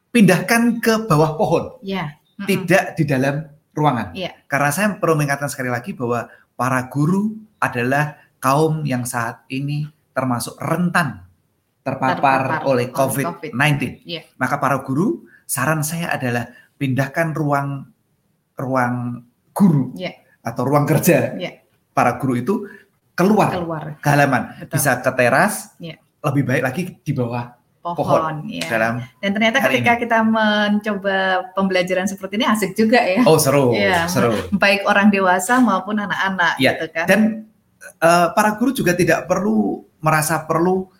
pindahkan ke bawah pohon. Iya. Yeah. Tidak di dalam ruangan. Yeah. Karena saya perlu mengingatkan sekali lagi bahwa para guru adalah kaum yang saat ini termasuk rentan Terpapar, terpapar oleh COVID sembilan belas. COVID. Yeah. Maka para guru, saran saya adalah pindahkan ruang ruang guru yeah. atau ruang kerja yeah. para guru itu keluar, keluar. ke halaman. Betul. Bisa ke teras, yeah. lebih baik lagi di bawah pohon. pohon yeah. dalam Dan ternyata ketika ini. kita mencoba pembelajaran seperti ini asik juga ya. Oh seru, yeah. seru. Baik orang dewasa maupun anak-anak. Yeah. Gitu kan. Dan uh, para guru juga tidak perlu merasa perlu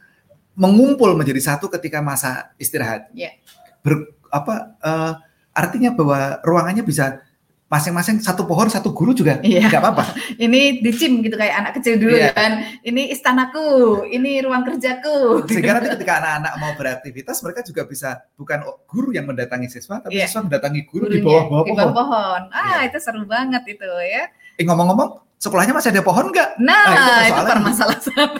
mengumpul menjadi satu ketika masa istirahat. Yeah. Ber, apa uh, artinya bahwa ruangannya bisa masing-masing satu pohon satu guru juga yeah. nggak apa-apa. Ini dicim gitu kayak anak kecil dulu yeah. kan. Ini istanaku, ini ruang kerjaku. Sehingga nanti ketika anak-anak mau beraktivitas mereka juga bisa bukan guru yang mendatangi siswa, tapi yeah. siswa mendatangi guru Gurunya, di bawah-bawah di bawah pohon. pohon. Ah yeah. itu seru banget itu ya. Eh, ngomong-ngomong, sekolahnya masih ada pohon nggak? Nah, nah itu permasalahan.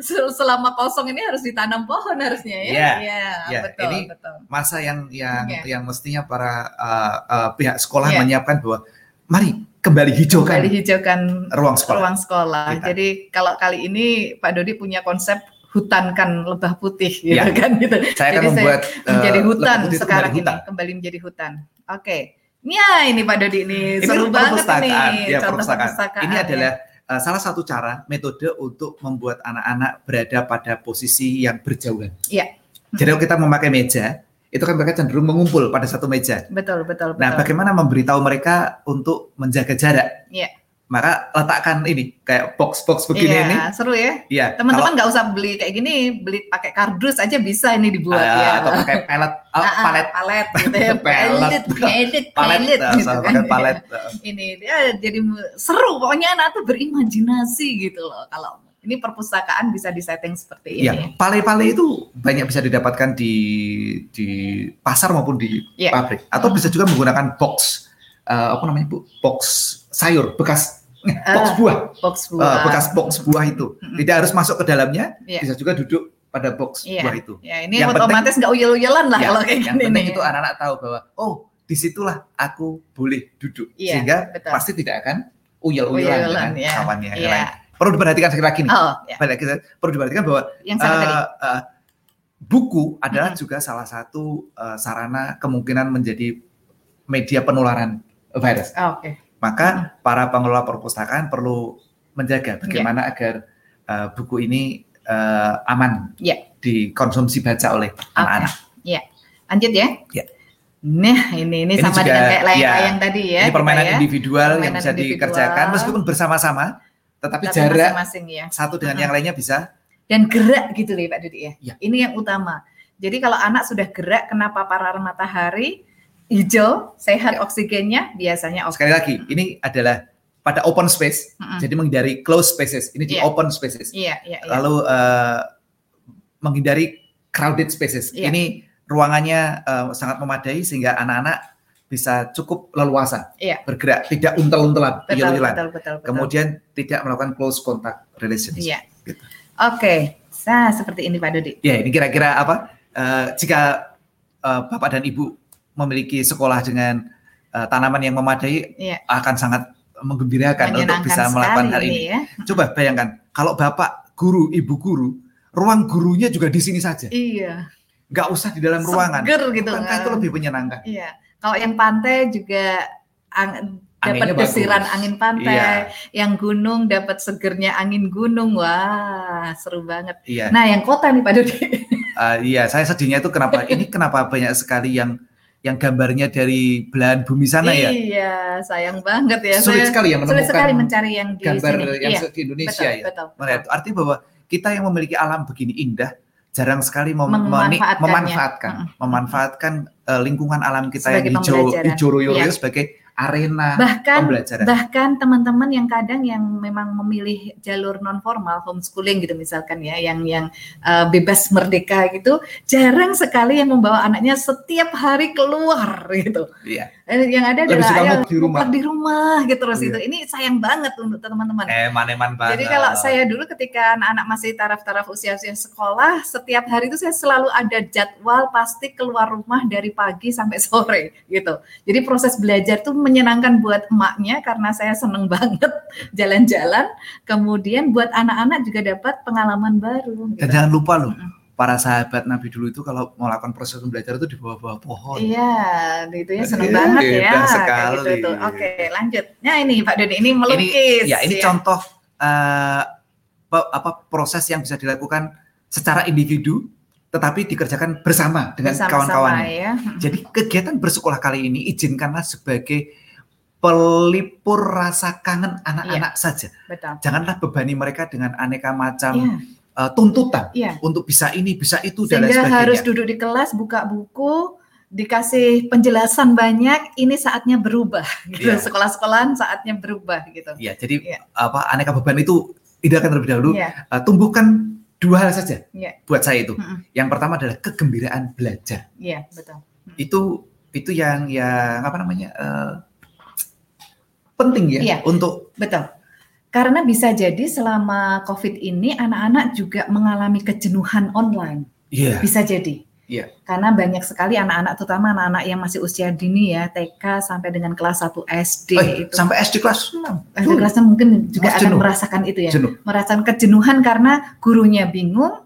Selama kosong ini harus ditanam pohon harusnya ya. Iya, ya, ya. betul. Ini betul. masa yang yang ya. yang mestinya para uh, uh, pihak sekolah ya. menyiapkan bahwa mari kembali hijaukan, kembali hijaukan ruang sekolah. Ruang sekolah. Jadi kalau kali ini Pak Dodi punya konsep hutankan Lebah Putih gitu ya. kan gitu. Saya akan Jadi membuat saya uh, menjadi hutan sekarang kembali ini, hutan. kembali menjadi hutan. Oke. Okay. Ya, ini Pak Dodi ini seru banget nih. Ya, contoh perpustakaan. Ini adalah ya. salah satu cara, metode untuk membuat anak-anak berada pada posisi yang berjauhan. Iya. Jadi kalau kita memakai meja, itu kan mereka cenderung mengumpul pada satu meja. Betul, betul, betul. Nah, bagaimana memberitahu mereka untuk menjaga jarak? Iya. Maka letakkan ini, kayak box-box begini ya, ini. Iya, seru ya. Iya. Teman-teman nggak usah beli kayak gini, beli pakai kardus aja bisa ini dibuat. Uh, ya. Atau pakai pelet, oh, uh, palet. Palet, gitu ya. Pelet, pelet, pelet. Pakai palet. Ini, ya, jadi seru. Pokoknya anak tuh berimajinasi gitu loh. Kalau ini perpustakaan bisa disetting seperti ya, ini. Pale-pale itu banyak bisa didapatkan di di pasar maupun di ya. pabrik. Atau bisa juga menggunakan box, uh, apa namanya bu? Box sayur, bekas. box buah, uh, box buah. Uh, bekas box buah itu tidak harus masuk ke dalamnya, yeah. bisa juga duduk pada box yeah. buah itu. Ya, yeah, ini yang otomatis nggak uyel-uyelan lah yeah, kalau kayak yang gini. Yang penting itu anak-anak tahu bahwa oh disitulah aku boleh duduk, yeah, sehingga betul. pasti tidak akan uyel-uyelan dengan yeah. kawannya. Yeah. Lain. Perlu diperhatikan sekali lagi nih, oh, yeah. perlu diperhatikan bahwa yang uh, uh, buku adalah mm-hmm. juga salah satu uh, sarana kemungkinan menjadi media penularan virus. Oh, Oke. Okay. Maka para pengelola perpustakaan perlu menjaga bagaimana yeah. agar uh, buku ini uh, aman yeah. dikonsumsi baca oleh okay. anak-anak. Iya, yeah. lanjut ya. Yeah. Nah ini ini, ini sama juga, dengan kayak layang-layang yeah. tadi ya. Ini permainan ya. individual permainan yang bisa individual. dikerjakan meskipun bersama-sama, tetapi, tetapi jarak ya. satu dengan uh-huh. yang lainnya bisa. Dan gerak gitu deh Pak Dodi ya. Yeah. Ini yang utama. Jadi kalau anak sudah gerak kena paparan matahari, hijau, sehat ya. Oksigennya biasanya open. Sekali lagi, ini adalah pada open space, mm-hmm. jadi menghindari closed spaces. Ini yeah. di open spaces. Yeah, yeah, yeah. Lalu uh, menghindari crowded spaces. Yeah. Ini ruangannya uh, sangat memadai sehingga anak-anak bisa cukup leluasa yeah. bergerak, tidak untel-untelan, uyel-uyelan. Kemudian tidak melakukan close contact relationship. Yeah. Gitu. Oke, okay. Nah seperti ini Pak Dodi. Ya, yeah, ini kira-kira apa? Uh, jika uh, Bapak dan Ibu memiliki sekolah dengan uh, tanaman yang memadai, yeah. akan sangat menggembirakan untuk bisa melakukan hal ini. Ya. Coba bayangkan, kalau Bapak guru, Ibu guru, ruang gurunya juga di sini saja. Iya. Nggak usah di dalam ruangan. Seger gitu. Maka itu lebih menyenangkan. Iya. Kalau yang pantai juga ang- dapat desiran angin pantai, iya. yang gunung dapat segernya angin gunung, wah seru banget. Iya. Nah yang kota nih Pak Dodi. Uh, iya, saya sedihnya itu kenapa ini kenapa banyak sekali yang yang gambarnya dari belahan bumi sana iya, ya. Iya, sayang banget ya. Sulit saya, sekali yang menemukan. Sulit sekali mencari yang di gambar sini. Yang iya. di Indonesia betul, ya. Betul, betul. Artinya bahwa kita yang memiliki alam begini indah. Jarang sekali mem- memanfaatkan, memanfaatkan, mm-hmm. memanfaatkan uh, lingkungan alam kita sebagai yang hijau, hijau royo-royo yeah. sebagai arena bahkan, pembelajaran. Bahkan teman-teman yang kadang yang memang memilih jalur non formal homeschooling gitu misalkan ya, yang yang uh, bebas merdeka gitu, jarang sekali yang membawa anaknya setiap hari keluar gitu. Iya. Yeah. Yang ada adalah ayo di rumah. di rumah gitu terus yeah. itu. Ini sayang banget untuk teman-teman. Eman-eman banget. Jadi kalau saya dulu ketika anak masih taraf-taraf usia-usia sekolah, setiap hari itu saya selalu ada jadwal pasti keluar rumah dari pagi sampai sore gitu. Jadi proses belajar tuh menyenangkan buat emaknya karena saya seneng banget jalan-jalan. Kemudian buat anak-anak juga dapat pengalaman baru. Gitu. Dan jangan lupa loh, para sahabat Nabi dulu itu kalau melakukan proses belajar itu di bawah-bawah pohon. Iya, itu ya seneng yeah, banget yeah, ya. Sekali. Gitu, gitu. Oke, lanjut. Nah ini Pak Dodi ini melukis. Ini, ya ini ya. contoh uh, apa proses yang bisa dilakukan secara individu, tetapi dikerjakan bersama dengan bersama, kawan-kawannya. Ya. Jadi kegiatan bersekolah kali ini izinkanlah sebagai pelipur rasa kangen anak-anak ya, saja. Betul. Janganlah bebani mereka dengan aneka macam ya. uh, tuntutan ya. untuk bisa ini, bisa itu, dan lain sebagainya. Sehingga harus duduk di kelas, buka buku, dikasih penjelasan banyak, ini saatnya berubah. Gitu. Ya. Sekolah-sekolahan saatnya berubah. Gitu. Ya, jadi ya. apa aneka beban itu tidak akan terlebih dahulu. Ya. Uh, tumbuhkan dua hal saja yeah. buat saya itu. Mm-hmm. Yang pertama adalah kegembiraan belajar. Iya, yeah, betul. Mm-hmm. Itu itu yang yang apa namanya? Uh, penting ya yeah. untuk betul. Karena bisa jadi selama COVID ini anak-anak juga mengalami kejenuhan online. Iya. Yeah. Bisa jadi. Iya. Yeah. Karena banyak sekali anak-anak terutama anak-anak yang masih usia dini ya, T K sampai dengan kelas satu S D oh, itu. Sampai S D kelas enam. S D kelas enam mungkin juga Mas akan jenuh. merasakan itu ya. Jenuh. Merasakan kejenuhan karena gurunya bingung,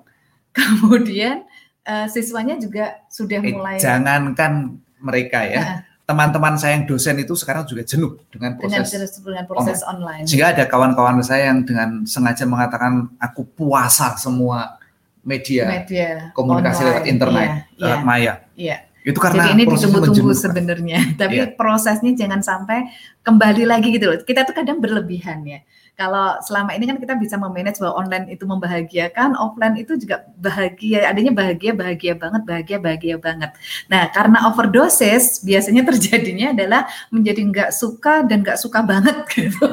kemudian uh, siswanya juga sudah eh, mulai jangankan mereka ya. Nah. Teman-teman saya yang dosen itu sekarang juga jenuh dengan proses dengan, dengan proses online. online. Sehingga ada kawan-kawan saya yang dengan sengaja mengatakan aku puasa semua media, media komunikasi online, lewat internet, iya, lewat iya, maya. Iya. Itu karena jadi ini ditunggu-tunggu sebenarnya, tapi iya. prosesnya jangan sampai kembali lagi gitu loh. Kita tuh kadang berlebihan ya. Kalau selama ini kan kita bisa memanage bahwa online itu membahagiakan, offline itu juga bahagia, adanya bahagia, bahagia banget, bahagia, bahagia banget. Nah, karena overdosis biasanya terjadinya adalah menjadi nggak suka dan nggak suka banget gitu.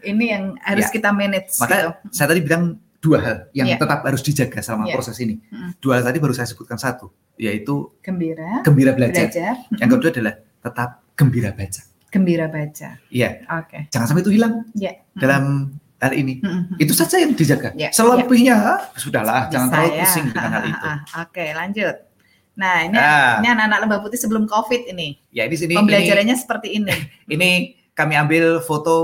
Ini yang harus ya. kita manage. Maka gitu. Saya tadi bilang dua hal yang yeah. tetap harus dijaga selama yeah. proses ini. Mm. Dua hal tadi baru saya sebutkan satu, yaitu gembira, gembira belajar. belajar. Yang kedua adalah tetap gembira baca. Gembira baca. Iya. Oke. Okay. Jangan sampai itu hilang. Yeah. Dalam mm. hal ini. Mm-hmm. Itu saja yang dijaga. Yeah. Selebihnya yeah. sudahlah, jangan terlalu pusing dengan hal itu. Oke, okay, lanjut. Nah, ini, ah. ini anak-anak Lebah Putih sebelum COVID ini. Ya, ini sini pembelajarannya ini, seperti ini. Ini kami ambil foto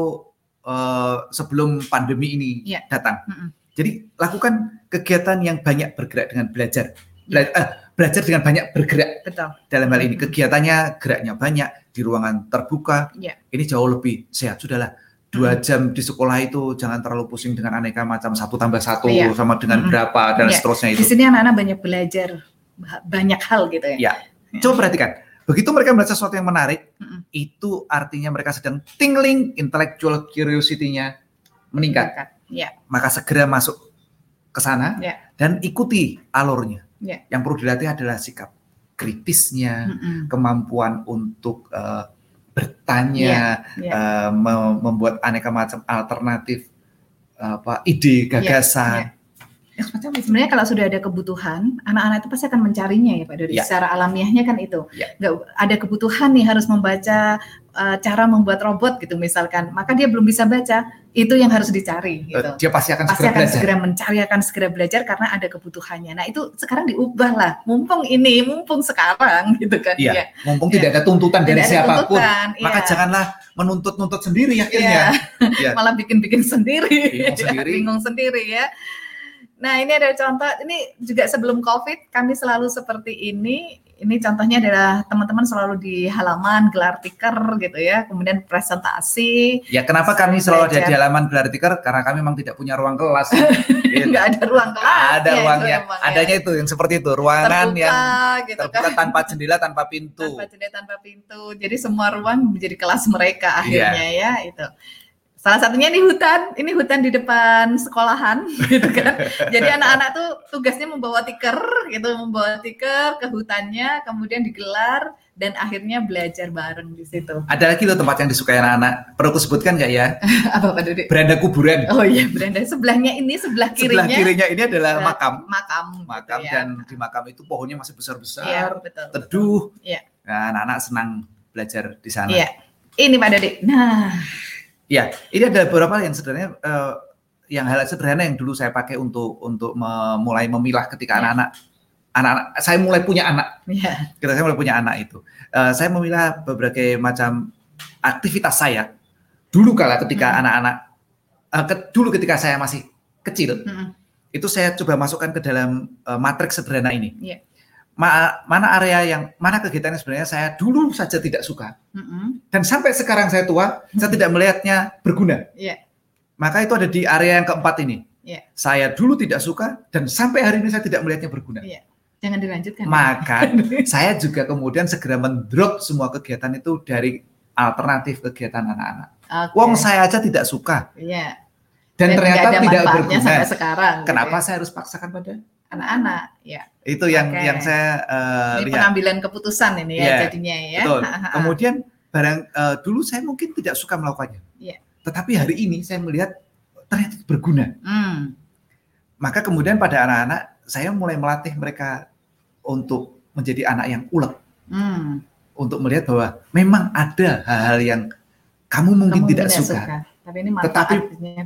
uh, sebelum pandemi ini yeah. datang. Mm-hmm. Jadi lakukan kegiatan yang banyak bergerak dengan belajar. Bela- eh, belajar dengan banyak bergerak. Betul. Dalam hal ini kegiatannya geraknya banyak di ruangan terbuka. Yeah. Ini jauh lebih sehat. Sudahlah dua mm. jam di sekolah itu jangan terlalu pusing dengan aneka macam satu tambah satu yeah. sama dengan mm. berapa dan yeah. seterusnya itu. Di sini anak-anak banyak belajar banyak hal gitu ya. Yeah. Yeah. Coba perhatikan. Begitu mereka melihat sesuatu yang menarik, mm. itu artinya mereka sedang tingling intellectual curiosity-nya meningkat. Meningkat. Yeah. Maka segera masuk ke sana yeah. dan ikuti alurnya. Yeah. Yang perlu dilatih adalah sikap kritisnya, mm-hmm. kemampuan untuk uh, bertanya, yeah, yeah. Uh, mem- membuat aneka macam alternatif apa ide, gagasan. Yeah, yeah. Ya, sebenarnya kalau sudah ada kebutuhan, anak-anak itu pasti akan mencarinya ya Pak Dodi. Ya. Secara alamiahnya kan itu, ya. Nggak ada kebutuhan nih harus membaca uh, cara membuat robot gitu misalkan, maka dia belum bisa baca, itu yang harus dicari. Gitu. Dia pasti akan, pasti segera, akan segera mencari, akan segera belajar karena ada kebutuhannya. Nah itu sekarang diubah lah, mumpung ini, mumpung sekarang gitu kan. Iya. Ya. Mumpung ya. Tidak ada tuntutan tidak dari ada siapapun, tuntutan, maka ya. Janganlah menuntut-nuntut sendiri akhirnya. Ya. Ya. Malah bikin-bikin sendiri, bingung sendiri, bingung sendiri ya. Nah ini ada contoh, ini juga sebelum COVID kami selalu seperti ini. Ini contohnya adalah teman-teman selalu di halaman gelar tikar gitu ya, kemudian presentasi. Ya kenapa kami selalu belajar. Ada di halaman gelar tikar? Karena kami memang tidak punya ruang kelas. Gitu. Nggak ada ruang kelas. Ada ya, ruangnya, itu ruangnya, adanya itu yang seperti itu, ruangan terbuka, yang gitu terbuka kan. Tanpa jendela, tanpa pintu. Tanpa jendela, tanpa pintu. Jadi semua ruang menjadi kelas mereka akhirnya yeah. ya itu. Salah satunya ini hutan, ini hutan di depan sekolahan, gitu kan. Jadi anak-anak tuh tugasnya membawa tiker, gitu, membawa tiker ke hutannya, kemudian digelar dan akhirnya belajar bareng di situ. Ada lagi loh tempat yang disukai anak-anak. Perlu kusebutkan nggak ya? Apa Pak Dodi? Beranda kuburan. Oh iya, beranda sebelahnya ini, sebelah kirinya. Sebelah kirinya ini adalah makam. Makam. Makam gitu ya. Dan di makam itu pohonnya masih besar-besar. Iya, betul. Teduh. Iya. Nah, anak-anak senang belajar di sana. Iya. Ini Pak Dodi. Nah. Ya, ini ada beberapa yang sederhana, uh, yang hal sederhana yang dulu saya pakai untuk untuk mulai memilah ketika yeah. anak-anak, anak-anak, saya mulai punya anak, yeah. ketika saya mulai punya anak itu, uh, saya memilah berbagai macam aktivitas saya. Dulu kala ketika mm-hmm. anak-anak, uh, ke, dulu ketika saya masih kecil, mm-hmm. itu saya coba masukkan ke dalam uh, matriks sederhana ini. Yeah. Ma- mana area yang, mana kegiatan yang sebenarnya saya dulu saja tidak suka mm-hmm. dan sampai sekarang saya tua, saya tidak melihatnya berguna yeah. maka itu ada di area yang keempat ini yeah. saya dulu tidak suka dan sampai hari ini saya tidak melihatnya berguna yeah. jangan dilanjutkan maka ya. Saya juga kemudian segera mendrop semua kegiatan itu dari alternatif kegiatan anak-anak okay. wong saya aja tidak suka yeah. dan, dan ternyata tidak berguna sekarang, kenapa gitu. Saya harus paksakan pada anak-anak ya itu yang okay. yang saya uh, ini lihat. Pengambilan keputusan ini ya yeah. jadinya ya betul. Kemudian barang uh, dulu saya mungkin tidak suka melakukannya yeah. tetapi hari ini saya melihat ternyata berguna mm. maka kemudian pada anak-anak saya mulai melatih mereka untuk menjadi anak yang ulet mm. untuk melihat bahwa memang ada hal-hal yang kamu mungkin kamu tidak suka, suka. Tapi, ini tetapi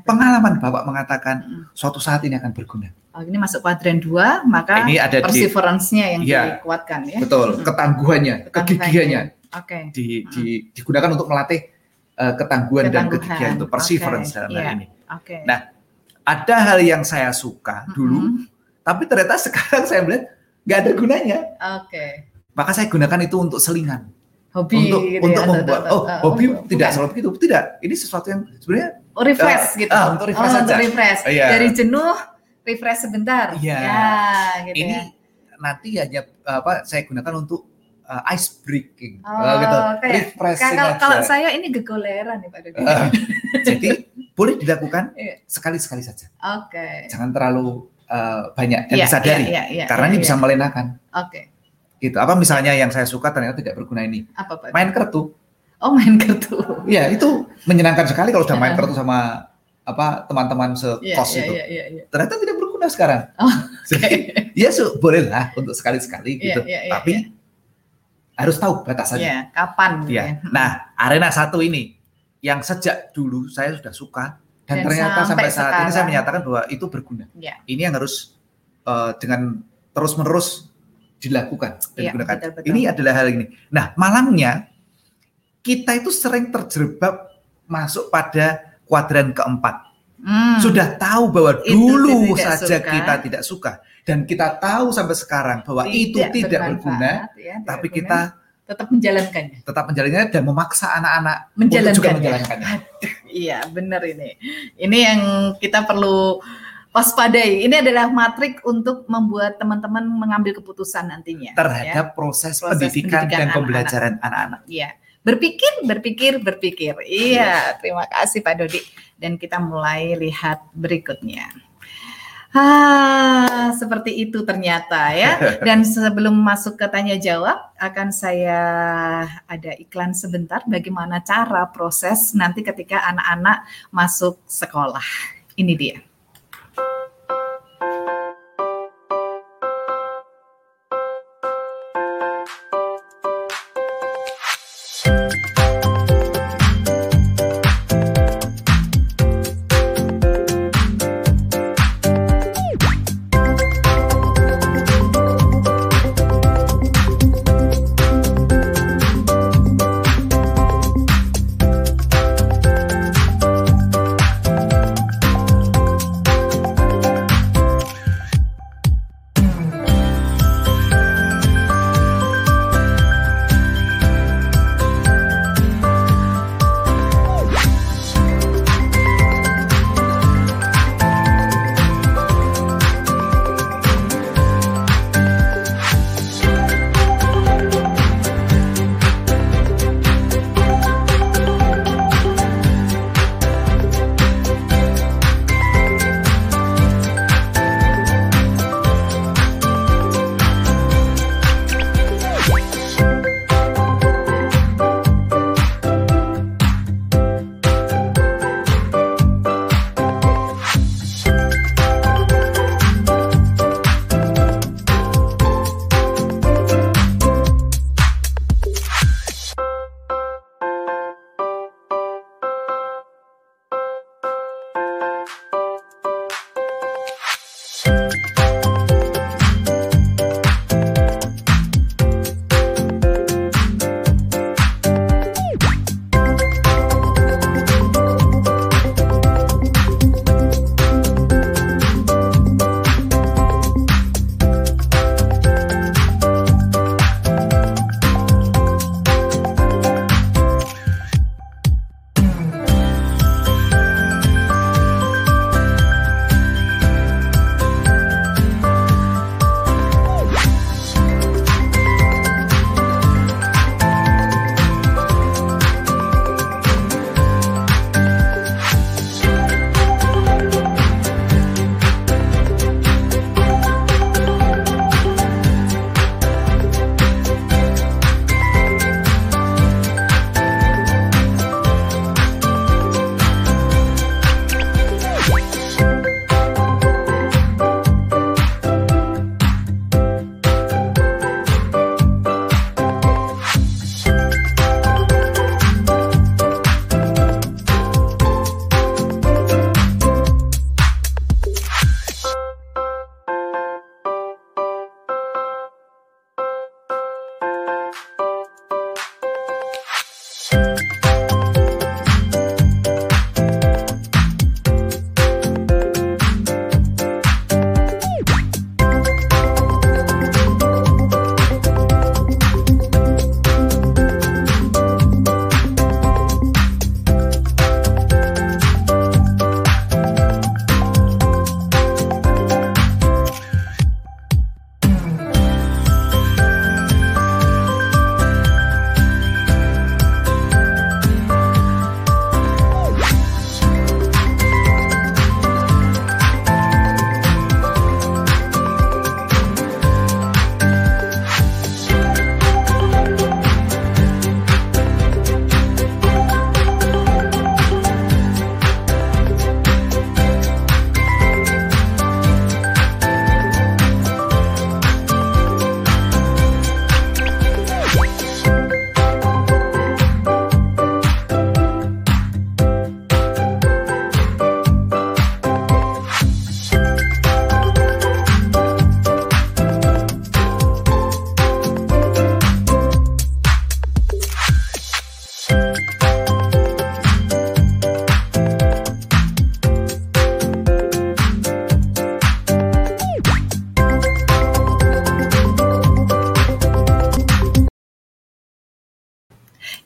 pengalaman Bapak mengatakan mm. suatu saat ini akan berguna. Oh, ini masuk kuadran dua, maka perseverance-nya yang ya, dikuatkan ya. Betul, ketangguhannya, ketangguhan kegigihannya. Okay. Di, di, digunakan untuk melatih uh, ketangguhan, ketangguhan dan kegigihan itu perseverance okay. dalam yeah. ini. Okay. Nah, ada hal yang saya suka dulu, mm-hmm. tapi ternyata sekarang saya melihat nggak ada gunanya. Oke. Okay. Maka saya gunakan itu untuk selingan. Hobi untuk gitu untuk ya, membuat atau, atau, atau, oh hobi oh, tidak selalu begitu tidak ini sesuatu yang sebenarnya oh, refresh uh, gitu uh, untuk refresh, oh, untuk refresh. Oh, yeah. dari jenuh refresh sebentar yeah. ya gitu ini ya. Nanti hanya apa saya gunakan untuk uh, ice breaking oh, uh, gitu okay. refreshing kalau, kalau saya ini gegoleran ya Pak Dodi uh, jadi boleh dilakukan sekali-sekali saja oke okay. jangan terlalu uh, banyak dan yeah, disadari yeah, yeah, yeah, karena yeah, ini yeah. bisa melenakan oke okay. gitu apa misalnya yang saya suka ternyata tidak berguna ini apa, Pak? Main kertu oh main kertu ya itu menyenangkan sekali kalau sudah main kertu sama apa teman-teman sekos yeah, itu yeah, yeah, yeah. ternyata tidak berguna sekarang oh, okay. jadi ya so, bolehlah untuk sekali-sekali gitu yeah, yeah, yeah, tapi yeah. harus tahu batasannya yeah, kapan ya. Ya nah arena satu ini yang sejak dulu saya sudah suka dan, dan ternyata sampai, sampai saat sekarang. Ini saya menyatakan bahwa itu berguna yeah. ini yang harus uh, dengan terus-menerus dilakukan dan ya, digunakan. Betul, betul. Ini adalah hal ini. Nah, malangnya kita itu sering terjerembab masuk pada kuadran keempat. Hmm. Sudah tahu bahwa itu dulu saja suka. Kita tidak suka dan kita tahu sampai sekarang bahwa tidak itu tidak berguna, ya, tidak tapi berguna. Kita tetap menjalankannya. Tetap menjalankannya dan memaksa anak-anak untuk juga menjalankannya. Iya, benar ini. Ini yang kita perlu waspadai. Ini adalah matrik untuk membuat teman-teman mengambil keputusan nantinya terhadap ya. Proses, proses pendidikan, pendidikan dan anak-anak. Pembelajaran anak-anak. Iya, berpikir, berpikir, berpikir. Iya, terima kasih Pak Dodi. Dan kita mulai lihat berikutnya. Ah. Ah, seperti itu ternyata ya. Dan sebelum masuk ke tanya jawab, akan saya ada iklan sebentar bagaimana cara proses nanti ketika anak-anak masuk sekolah. Ini dia.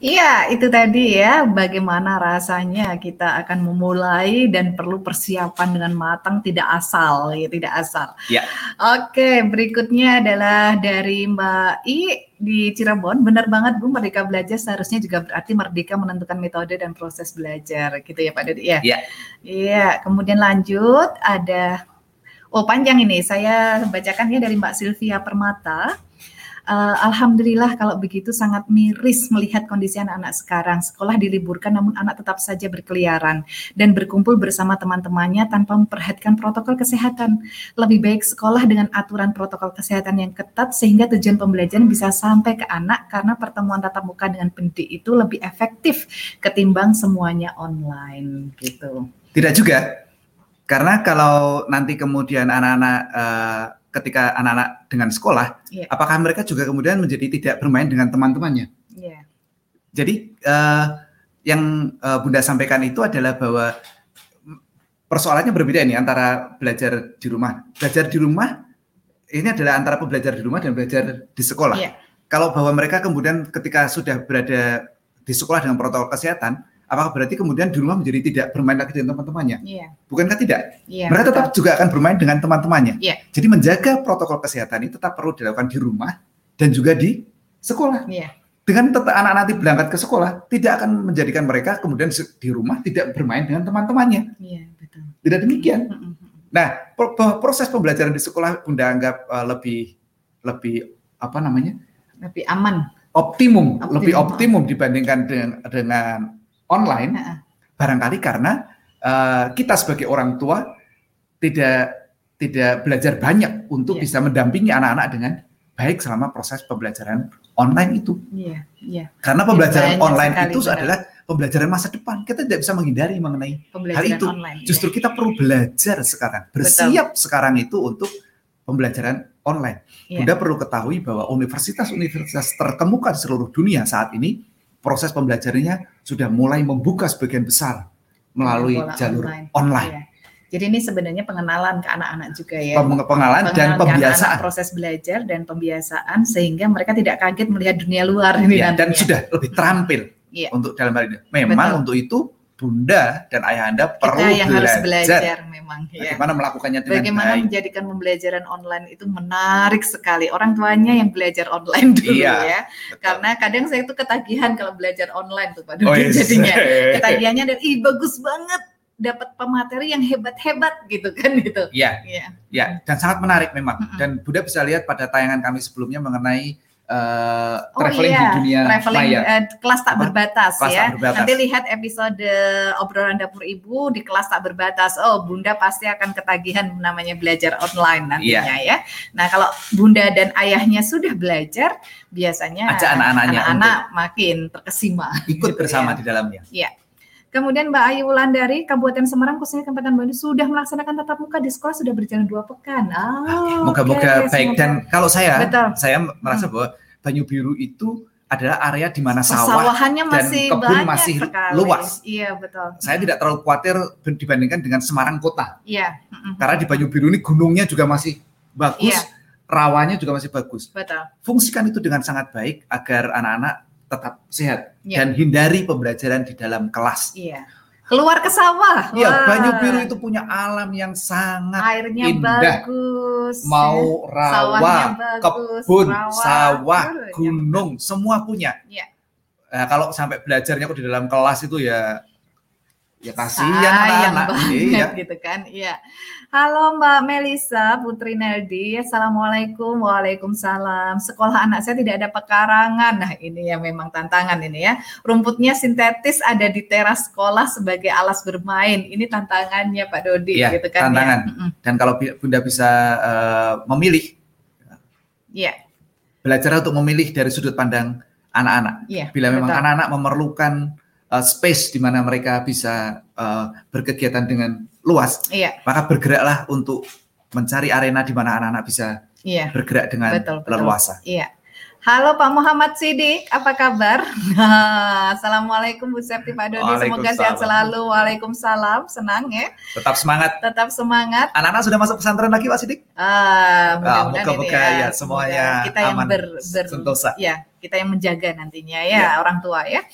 Iya, itu tadi ya, bagaimana rasanya kita akan memulai dan perlu persiapan dengan matang, tidak asal, ya tidak asal. Ya. Oke, berikutnya adalah dari Mbak I di Cirebon. Benar banget Bu, Merdeka Belajar seharusnya juga berarti merdeka menentukan metode dan proses belajar, gitu ya Pak Dodi ya. Iya. Iya, kemudian lanjut ada Oh, panjang ini, saya bacakannya dari Mbak Sylvia Permata. Uh, Alhamdulillah kalau begitu sangat miris melihat kondisi anak-anak sekarang. Sekolah diliburkan namun anak tetap saja berkeliaran dan berkumpul bersama teman-temannya tanpa memperhatikan protokol kesehatan. Lebih baik sekolah dengan aturan protokol kesehatan yang ketat sehingga tujuan pembelajaran bisa sampai ke anak, karena pertemuan tatap muka dengan pendidik itu lebih efektif ketimbang semuanya online gitu. Tidak juga, karena kalau nanti kemudian anak-anak uh... ketika anak-anak dengan sekolah, yeah. apakah mereka juga kemudian menjadi tidak bermain dengan teman-temannya? Yeah. Jadi uh, yang uh, Bunda sampaikan itu adalah bahwa persoalannya berbeda ini antara belajar di rumah. Belajar di rumah ini adalah antara pembelajar di rumah dan belajar di sekolah. Yeah. Kalau bahwa mereka kemudian ketika sudah berada di sekolah dengan protokol kesehatan, apakah berarti kemudian di rumah menjadi tidak bermain lagi dengan teman-temannya? Yeah. Bukankah tidak? Yeah, mereka tetap betul. juga akan bermain dengan teman-temannya. Yeah. Jadi menjaga protokol kesehatan ini tetap perlu dilakukan di rumah dan juga di sekolah. Yeah. Dengan tetap anak-anak nanti berangkat ke sekolah, tidak akan menjadikan mereka kemudian di rumah tidak bermain dengan teman-temannya. Yeah, betul. Tidak demikian. Mm-hmm. Nah, proses pembelajaran di sekolah Bunda anggap uh, lebih lebih apa namanya? Lebih aman. Optimum, optimum. lebih optimum dibandingkan dengan, dengan online, uh-uh. barangkali karena uh, kita sebagai orang tua tidak tidak belajar banyak untuk yeah. bisa mendampingi anak-anak dengan baik selama proses pembelajaran online itu. Yeah. Yeah. Karena pembelajaran yeah, online itu benar. adalah pembelajaran masa depan. Kita tidak bisa menghindari mengenai hal itu. Online, Justru yeah. kita perlu belajar sekarang, bersiap Betul. sekarang itu untuk pembelajaran online. Yeah. Bunda perlu ketahui bahwa universitas-universitas terkemuka di seluruh dunia saat ini proses pembelajarannya sudah mulai membuka sebagian besar melalui Bola jalur online. online. Iya. Jadi ini sebenarnya pengenalan ke anak-anak juga ya. Pengenalan, pengenalan dan pembiasaan. Proses belajar dan pembiasaan sehingga mereka tidak kaget melihat dunia luar. Ini ya, dan sudah lebih terampil iya. untuk dalam hal ini. Memang Betul. untuk itu Bunda dan Ayahanda perlu belajar. Kita yang harus belajar memang. Ya. Bagaimana melakukannya dengan Bagaimana baik. menjadikan pembelajaran online itu menarik sekali. Orang tuanya yang belajar online dulu iya, ya. Betul. Karena kadang saya itu ketagihan kalau belajar online tuh Pak Dodi. Oh, yes. Jadinya ketagihannya dan ih bagus banget dapat pemateri yang hebat-hebat gitu kan gitu. Iya. Iya. Ya. Dan sangat menarik memang. Mm-hmm. Dan Bunda bisa lihat pada tayangan kami sebelumnya mengenai Uh, oh traveling iya, di dunia traveling, maya. Uh, kelas tak Apa? berbatas kelas ya. Tak berbatas. Nanti lihat episode obrolan dapur ibu di kelas tak berbatas. Oh, Bunda pasti akan ketagihan namanya belajar online nantinya yeah. ya. Nah, kalau Bunda dan ayahnya sudah belajar, biasanya Ajak anak-anaknya anak-anak makin terkesima. Ikut gitu bersama ya. di dalamnya. Iya. Kemudian Mbak Ayu Wulandari, Kabupaten Semarang khususnya Kabupaten Bandung sudah melaksanakan tatap muka di sekolah sudah berjalan dua pekan. Oh, moga-moga okay, baik. Semoga. Dan kalau saya, Betul. saya merasa hmm. bahwa Banyu Biru itu adalah area di mana sawah dan masih kebun masih sekali. luas. Iya, betul. Saya tidak terlalu khawatir dibandingkan dengan Semarang kota. Iya. Mm-hmm. Karena di Banyu Biru ini gunungnya juga masih bagus, iya. rawanya juga masih bagus. Betul. Fungsikan itu dengan sangat baik agar anak-anak tetap sehat iya. dan hindari pembelajaran di dalam kelas. Iya. Keluar ke sawah. Iya, Banyu Biru itu punya alam yang sangat Airnya indah. Airnya bagus. Mau rawa, bagus, kebun, rawa, sawah, gunung, ya. semua punya. Ya. Nah, kalau sampai belajarnya kok di dalam kelas itu ya ya kasihan anak iya. gitu kan. Iya. Halo Mbak Melisa Putri Neldi. Assalamualaikum. Waalaikumsalam. Sekolah anak saya tidak ada pekarangan. Nah, ini yang memang tantangan ini ya. Rumputnya sintetis ada di teras sekolah sebagai alas bermain. Ini tantangannya Pak Dodi ya, gitu kan. Tantangan. Ya. Dan kalau Bunda bisa uh, memilih. Iya. Belajar untuk memilih dari sudut pandang anak-anak. Ya, Bila betul. memang anak-anak memerlukan Uh, space di mana mereka bisa uh, berkegiatan dengan luas, iya. maka bergeraklah untuk mencari arena di mana anak-anak bisa iya. bergerak dengan betul, betul. leluasa. Iya. Halo Pak Muhammad Sidik, apa kabar? Assalamualaikum Bu Septi Pak Dodi, semoga sehat selalu. Waalaikumsalam, senang ya. Tetap semangat. Tetap semangat. Anak-anak sudah masuk pesantren lagi Pak Sidik? Ah, mudah-mudahan ah, muka-muka, ini ya, ya semuanya kita aman, yang ber, ber, sentosa. Ya. kita yang menjaga nantinya ya, ya. Orang tua ya.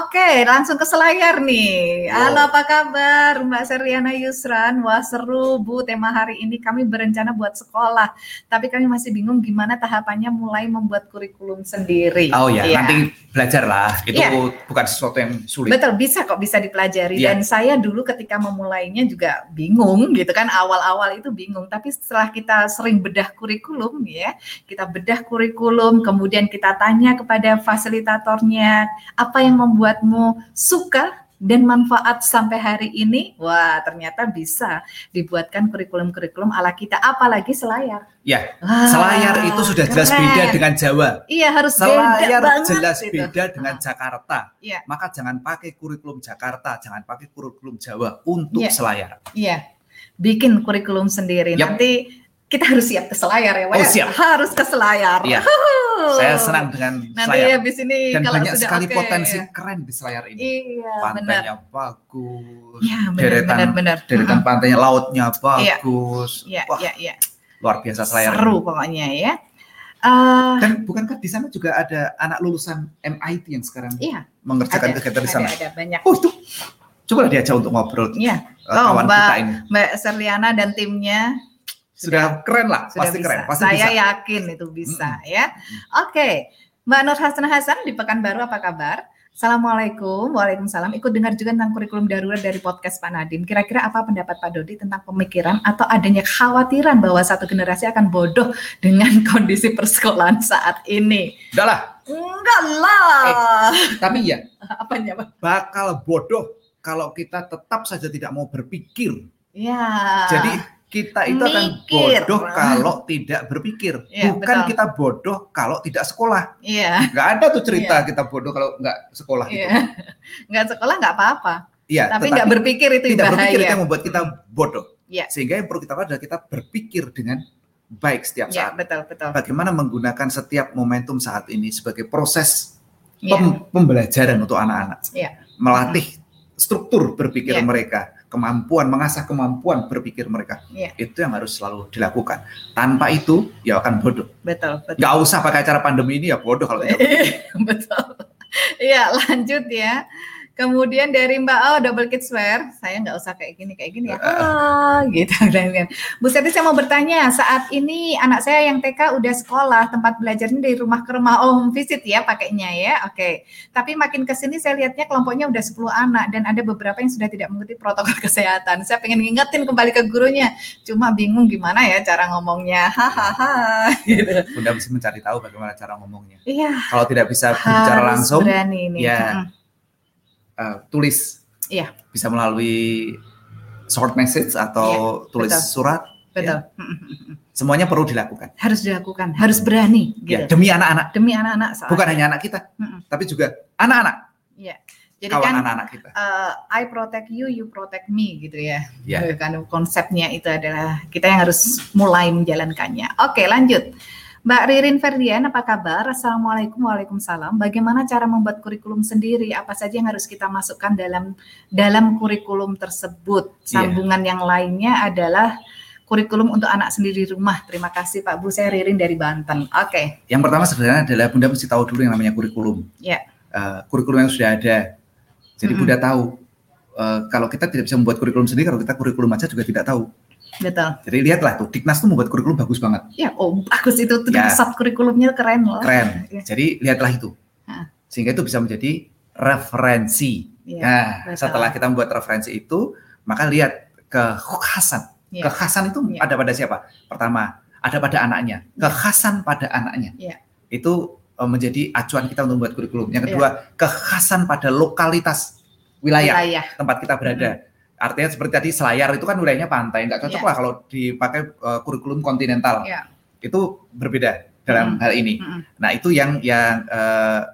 Oke, langsung ke selayar nih. Halo, apa kabar Mbak Seriana Yusran? Wah seru Bu, tema hari ini kami berencana buat sekolah, tapi kami masih bingung gimana tahapannya mulai membuat kurikulum sendiri. Oh ya, ya. Nanti belajar lah, itu ya. Bukan sesuatu yang sulit. Betul, bisa kok, bisa dipelajari ya. Dan saya dulu ketika memulainya juga bingung gitu kan, awal-awal itu bingung. Tapi setelah kita sering bedah kurikulum ya, kita bedah kurikulum, kemudian kita tanya kepada fasilitatornya, apa yang membuatmu suka dan manfaat sampai hari ini? Wah, ternyata bisa dibuatkan kurikulum-kurikulum ala kita, apalagi selayar. Ya, ah, selayar itu sudah keren. Jelas beda dengan Jawa. Iya, harus selayar beda banget. Selayar jelas itu. Beda dengan ah. Jakarta. Ya. Maka jangan pakai kurikulum Jakarta, jangan pakai kurikulum Jawa untuk ya. Selayar. Iya, bikin kurikulum sendiri. Yep. Nanti kita harus siap ke selayar ya, oh, siap. Harus ke selayar. Ya. Saya senang dengan nanti selayar. Habis ini, dan kalau banyak sudah, sekali okay, potensi ya. Keren di selayar ini. Iya, pantainya benar. Bagus, ya, benar, deretan, benar, benar. deretan uh-huh. pantainya, lautnya bagus. Iya, wah, iya, iya. Luar biasa selayar. Seru ini. Pokoknya ya. Uh, dan bukankah di sana juga ada anak lulusan M I T yang sekarang iya, mengerjakan kegiatan di sana? Ada, ada banyak. Oh, itu. Coba diajak untuk ngobrol. Iya. Oh, kawan Mbak, kita ini. Mbak Seriana dan timnya. Sudah keren lah, sudah pasti bisa. Keren. Pasti saya bisa. Yakin itu bisa mm-hmm. ya. Oke, okay. Mbak Nur Hasanah Hasan di Pekanbaru apa kabar? Assalamualaikum, waalaikumsalam. Ikut dengar juga tentang kurikulum darurat dari podcast Pak Nadiem. Kira-kira apa pendapat Pak Dodi tentang pemikiran atau adanya khawatiran bahwa satu generasi akan bodoh dengan kondisi persekolahan saat ini? Enggak lah. Enggak lah. Eh, tapi ya, apanya, Pak? Bakal bodoh kalau kita tetap saja tidak mau berpikir. Ya. Jadi kita itu mikir. Akan bodoh kalau tidak berpikir. Ya, bukan betul. Kita bodoh kalau tidak sekolah. Iya. Gak ada tuh cerita ya. Kita bodoh kalau gak sekolah. Iya. Gitu. Gak sekolah gak apa-apa. Iya. Tapi gak berpikir itu tidak bahaya. Tidak berpikir itu yang membuat kita bodoh. Ya. Sehingga yang perlu kita lakukan adalah kita berpikir dengan baik setiap saat. Ya, betul, betul. Bagaimana menggunakan setiap momentum saat ini sebagai proses ya. pem- pembelajaran untuk anak-anak. Ya. Melatih struktur berpikir ya. Mereka. Kemampuan, mengasah kemampuan berpikir mereka ya. Itu yang harus selalu dilakukan. Tanpa itu, ya akan bodoh. Betul, betul. Gak usah pakai acara pandemi ini, ya bodoh kalau tidak bodoh. Betul. Iya, lanjut ya. Kemudian dari Mbak, oh double kids wear. Saya gak usah kayak gini, kayak gini ya. Oh, gitu. Bu Seti, saya mau bertanya. Saat ini anak saya yang T K udah sekolah. Tempat belajarnya dari rumah ke rumah. Oh, home visit ya pakainya ya. Oke. Okay. Tapi makin kesini saya lihatnya kelompoknya udah sepuluh anak. Dan ada beberapa yang sudah tidak mengikuti protokol kesehatan. Saya pengen ngingetin kembali ke gurunya. Cuma bingung gimana ya cara ngomongnya. Hahaha. Gitu. Bunda bisa mencari tahu bagaimana cara ngomongnya. Iya. Kalau tidak bisa bicara langsung. Berani nih. Ya. Hmm. Uh, tulis, iya. Bisa melalui short message atau iya, tulis betul. Surat. Betul. Ya. Semuanya perlu dilakukan. Harus dilakukan, harus berani. Gitu. Ya, demi anak-anak. Demi anak-anak. Soalnya. Bukan hanya anak kita, mm-mm. tapi juga anak-anak. Iya. Jadi kawan kan anak-anak kita. Uh, I protect you, you protect me gitu ya. Yeah. Karena konsepnya itu adalah kita yang harus mulai menjalankannya. Oke, lanjut. Mbak Ririn Ferdian, apa kabar? Assalamualaikum, waalaikumsalam. Bagaimana cara membuat kurikulum sendiri? Apa saja yang harus kita masukkan dalam dalam kurikulum tersebut? Sambungan yeah. yang lainnya adalah kurikulum untuk anak sendiri di rumah. Terima kasih Pak Bu, saya Ririn dari Banten. Oke. Okay. Yang pertama sederhana adalah Bunda mesti tahu dulu yang namanya kurikulum. Yeah. Uh, kurikulum yang sudah ada. Jadi mm-hmm. Bunda tahu uh, kalau kita tidak bisa membuat kurikulum sendiri, kalau kita kurikulum aja juga tidak tahu. Betul. Jadi lihatlah tuh, Diknas tuh membuat kurikulum bagus banget. Ya, oh bagus itu tuh ya. Sub kurikulumnya keren loh. Keren. Ya. Jadi lihatlah itu, ha. Sehingga itu bisa menjadi referensi. Ya, nah, betul. Setelah kita membuat referensi itu, maka lihat kekhasan. Ya. Kekhasan itu ya. Ada pada siapa? Pertama, ada pada anaknya. Kekhasan ya. Pada anaknya. Ya. Itu menjadi acuan kita untuk membuat kurikulum. Yang kedua, ya. Kekhasan pada lokalitas wilayah, wilayah. Tempat kita berada. Hmm. Artinya seperti tadi selayar itu kan wilayahnya pantai, nggak cocok yeah. lah kalau dipakai uh, kurikulum kontinental. Yeah. Itu berbeda dalam mm. hal ini. Mm. Nah itu yang yang uh,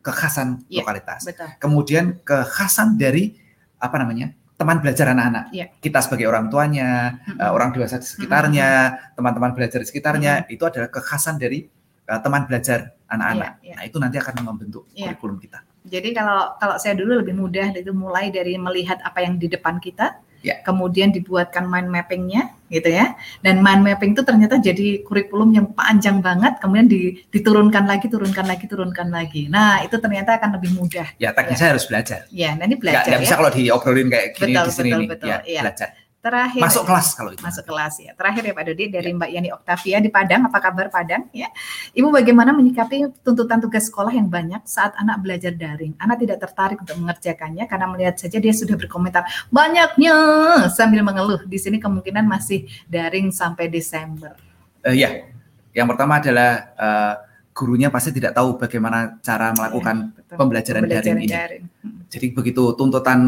kekhasan yeah. lokalitas. Betul. Kemudian kekhasan dari apa namanya teman belajar anak-anak. Yeah. Kita sebagai orang tuanya, mm-hmm. uh, orang dewasa di sekitarnya, mm-hmm. teman-teman belajar di sekitarnya, mm-hmm. itu adalah kekhasan dari uh, teman belajar anak-anak. Yeah. Yeah. Nah itu nanti akan membentuk yeah. kurikulum kita. Jadi kalau kalau saya dulu lebih mudah itu mulai dari melihat apa yang di depan kita, ya. Kemudian dibuatkan mind mappingnya, gitu ya. Dan mind mapping itu ternyata jadi kurikulum yang panjang banget, kemudian diturunkan lagi, turunkan lagi, turunkan lagi. Nah, itu ternyata akan lebih mudah. Ya, teknisnya ya. Harus belajar. Ya, nanti belajar. Gak, gak ya. bisa kalau diobrolin kayak gini betul, di sini. Betul, betul, ya, ya. Belajar. Terakhir, masuk kelas kalau itu. Masuk kelas ya. Terakhir ya Pak Dodi dari ya. Mbak Yani Oktavia di Padang, apa kabar Padang ya? Ibu bagaimana menyikapi tuntutan tugas sekolah yang banyak saat anak belajar daring? Anak tidak tertarik untuk mengerjakannya karena melihat saja dia sudah berkomentar banyaknya sambil mengeluh. Di sini kemungkinan masih daring sampai Desember. Uh, ya, yang pertama adalah uh, gurunya pasti tidak tahu bagaimana cara melakukan ya, pembelajaran, pembelajaran daring, daring ini. Jadi begitu tuntutan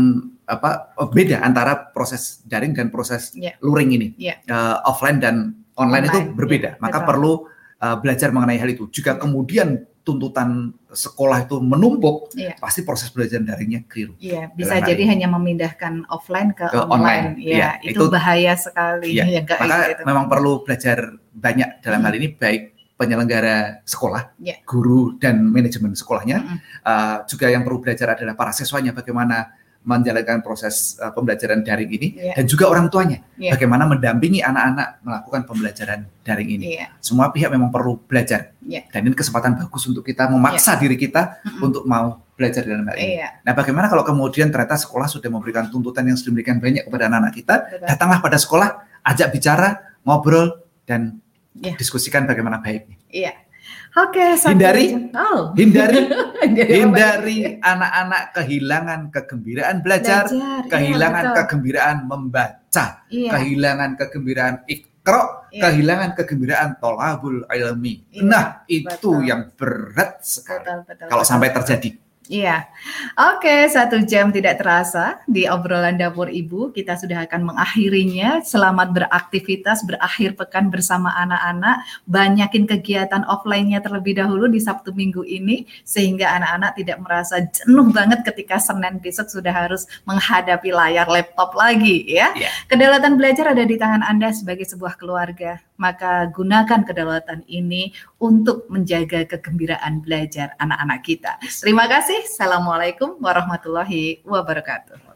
apa beda antara proses daring dan proses yeah. luring ini yeah. uh, offline dan online, online itu berbeda yeah, maka betul. perlu uh, belajar mengenai hal itu. Jika kemudian tuntutan sekolah itu menumpuk yeah. pasti proses belajar daringnya keliru yeah, bisa jadi hanya memindahkan offline ke, ke online, online. Yeah, yeah. Itu, itu bahaya sekali yeah. ya, maka itu. Memang perlu belajar banyak dalam mm. hal ini, baik penyelenggara sekolah, yeah. guru dan manajemen sekolahnya mm-hmm. uh, juga yang perlu belajar adalah para siswanya bagaimana menjalankan proses uh, pembelajaran daring ini yeah. dan juga orang tuanya yeah. bagaimana mendampingi anak-anak melakukan pembelajaran daring ini yeah. Semua pihak memang perlu belajar yeah. dan ini kesempatan bagus untuk kita memaksa yeah. diri kita mm-hmm. untuk mau belajar dalam hal ini yeah. Nah, bagaimana kalau kemudian ternyata sekolah sudah memberikan tuntutan yang sedemikian banyak kepada anak-anak kita? Betul. Datanglah pada sekolah, ajak bicara, ngobrol dan yeah. diskusikan bagaimana baiknya iya yeah. Oke, hindari, oh. hindari, hindari anak-anak kehilangan kegembiraan belajar, belajar. kehilangan iya, kegembiraan membaca, iya. kehilangan kegembiraan iqra, iya. kehilangan kegembiraan tolabul ilmi. Iya, nah, itu betul. yang berat sekali betul, betul, kalau betul. sampai terjadi. Iya, oke, satu jam tidak terasa di obrolan dapur ibu, kita sudah akan mengakhirinya. Selamat beraktivitas, berakhir pekan bersama anak-anak. Banyakin kegiatan offline-nya terlebih dahulu di Sabtu Minggu ini, sehingga anak-anak tidak merasa jenuh banget ketika Senin besok sudah harus menghadapi layar laptop lagi ya. Yeah. Kedaulatan belajar ada di tangan Anda sebagai sebuah keluarga, maka gunakan kedaulatan ini untuk menjaga kegembiraan belajar anak-anak kita. Terima kasih. Assalamualaikum warahmatullahi wabarakatuh.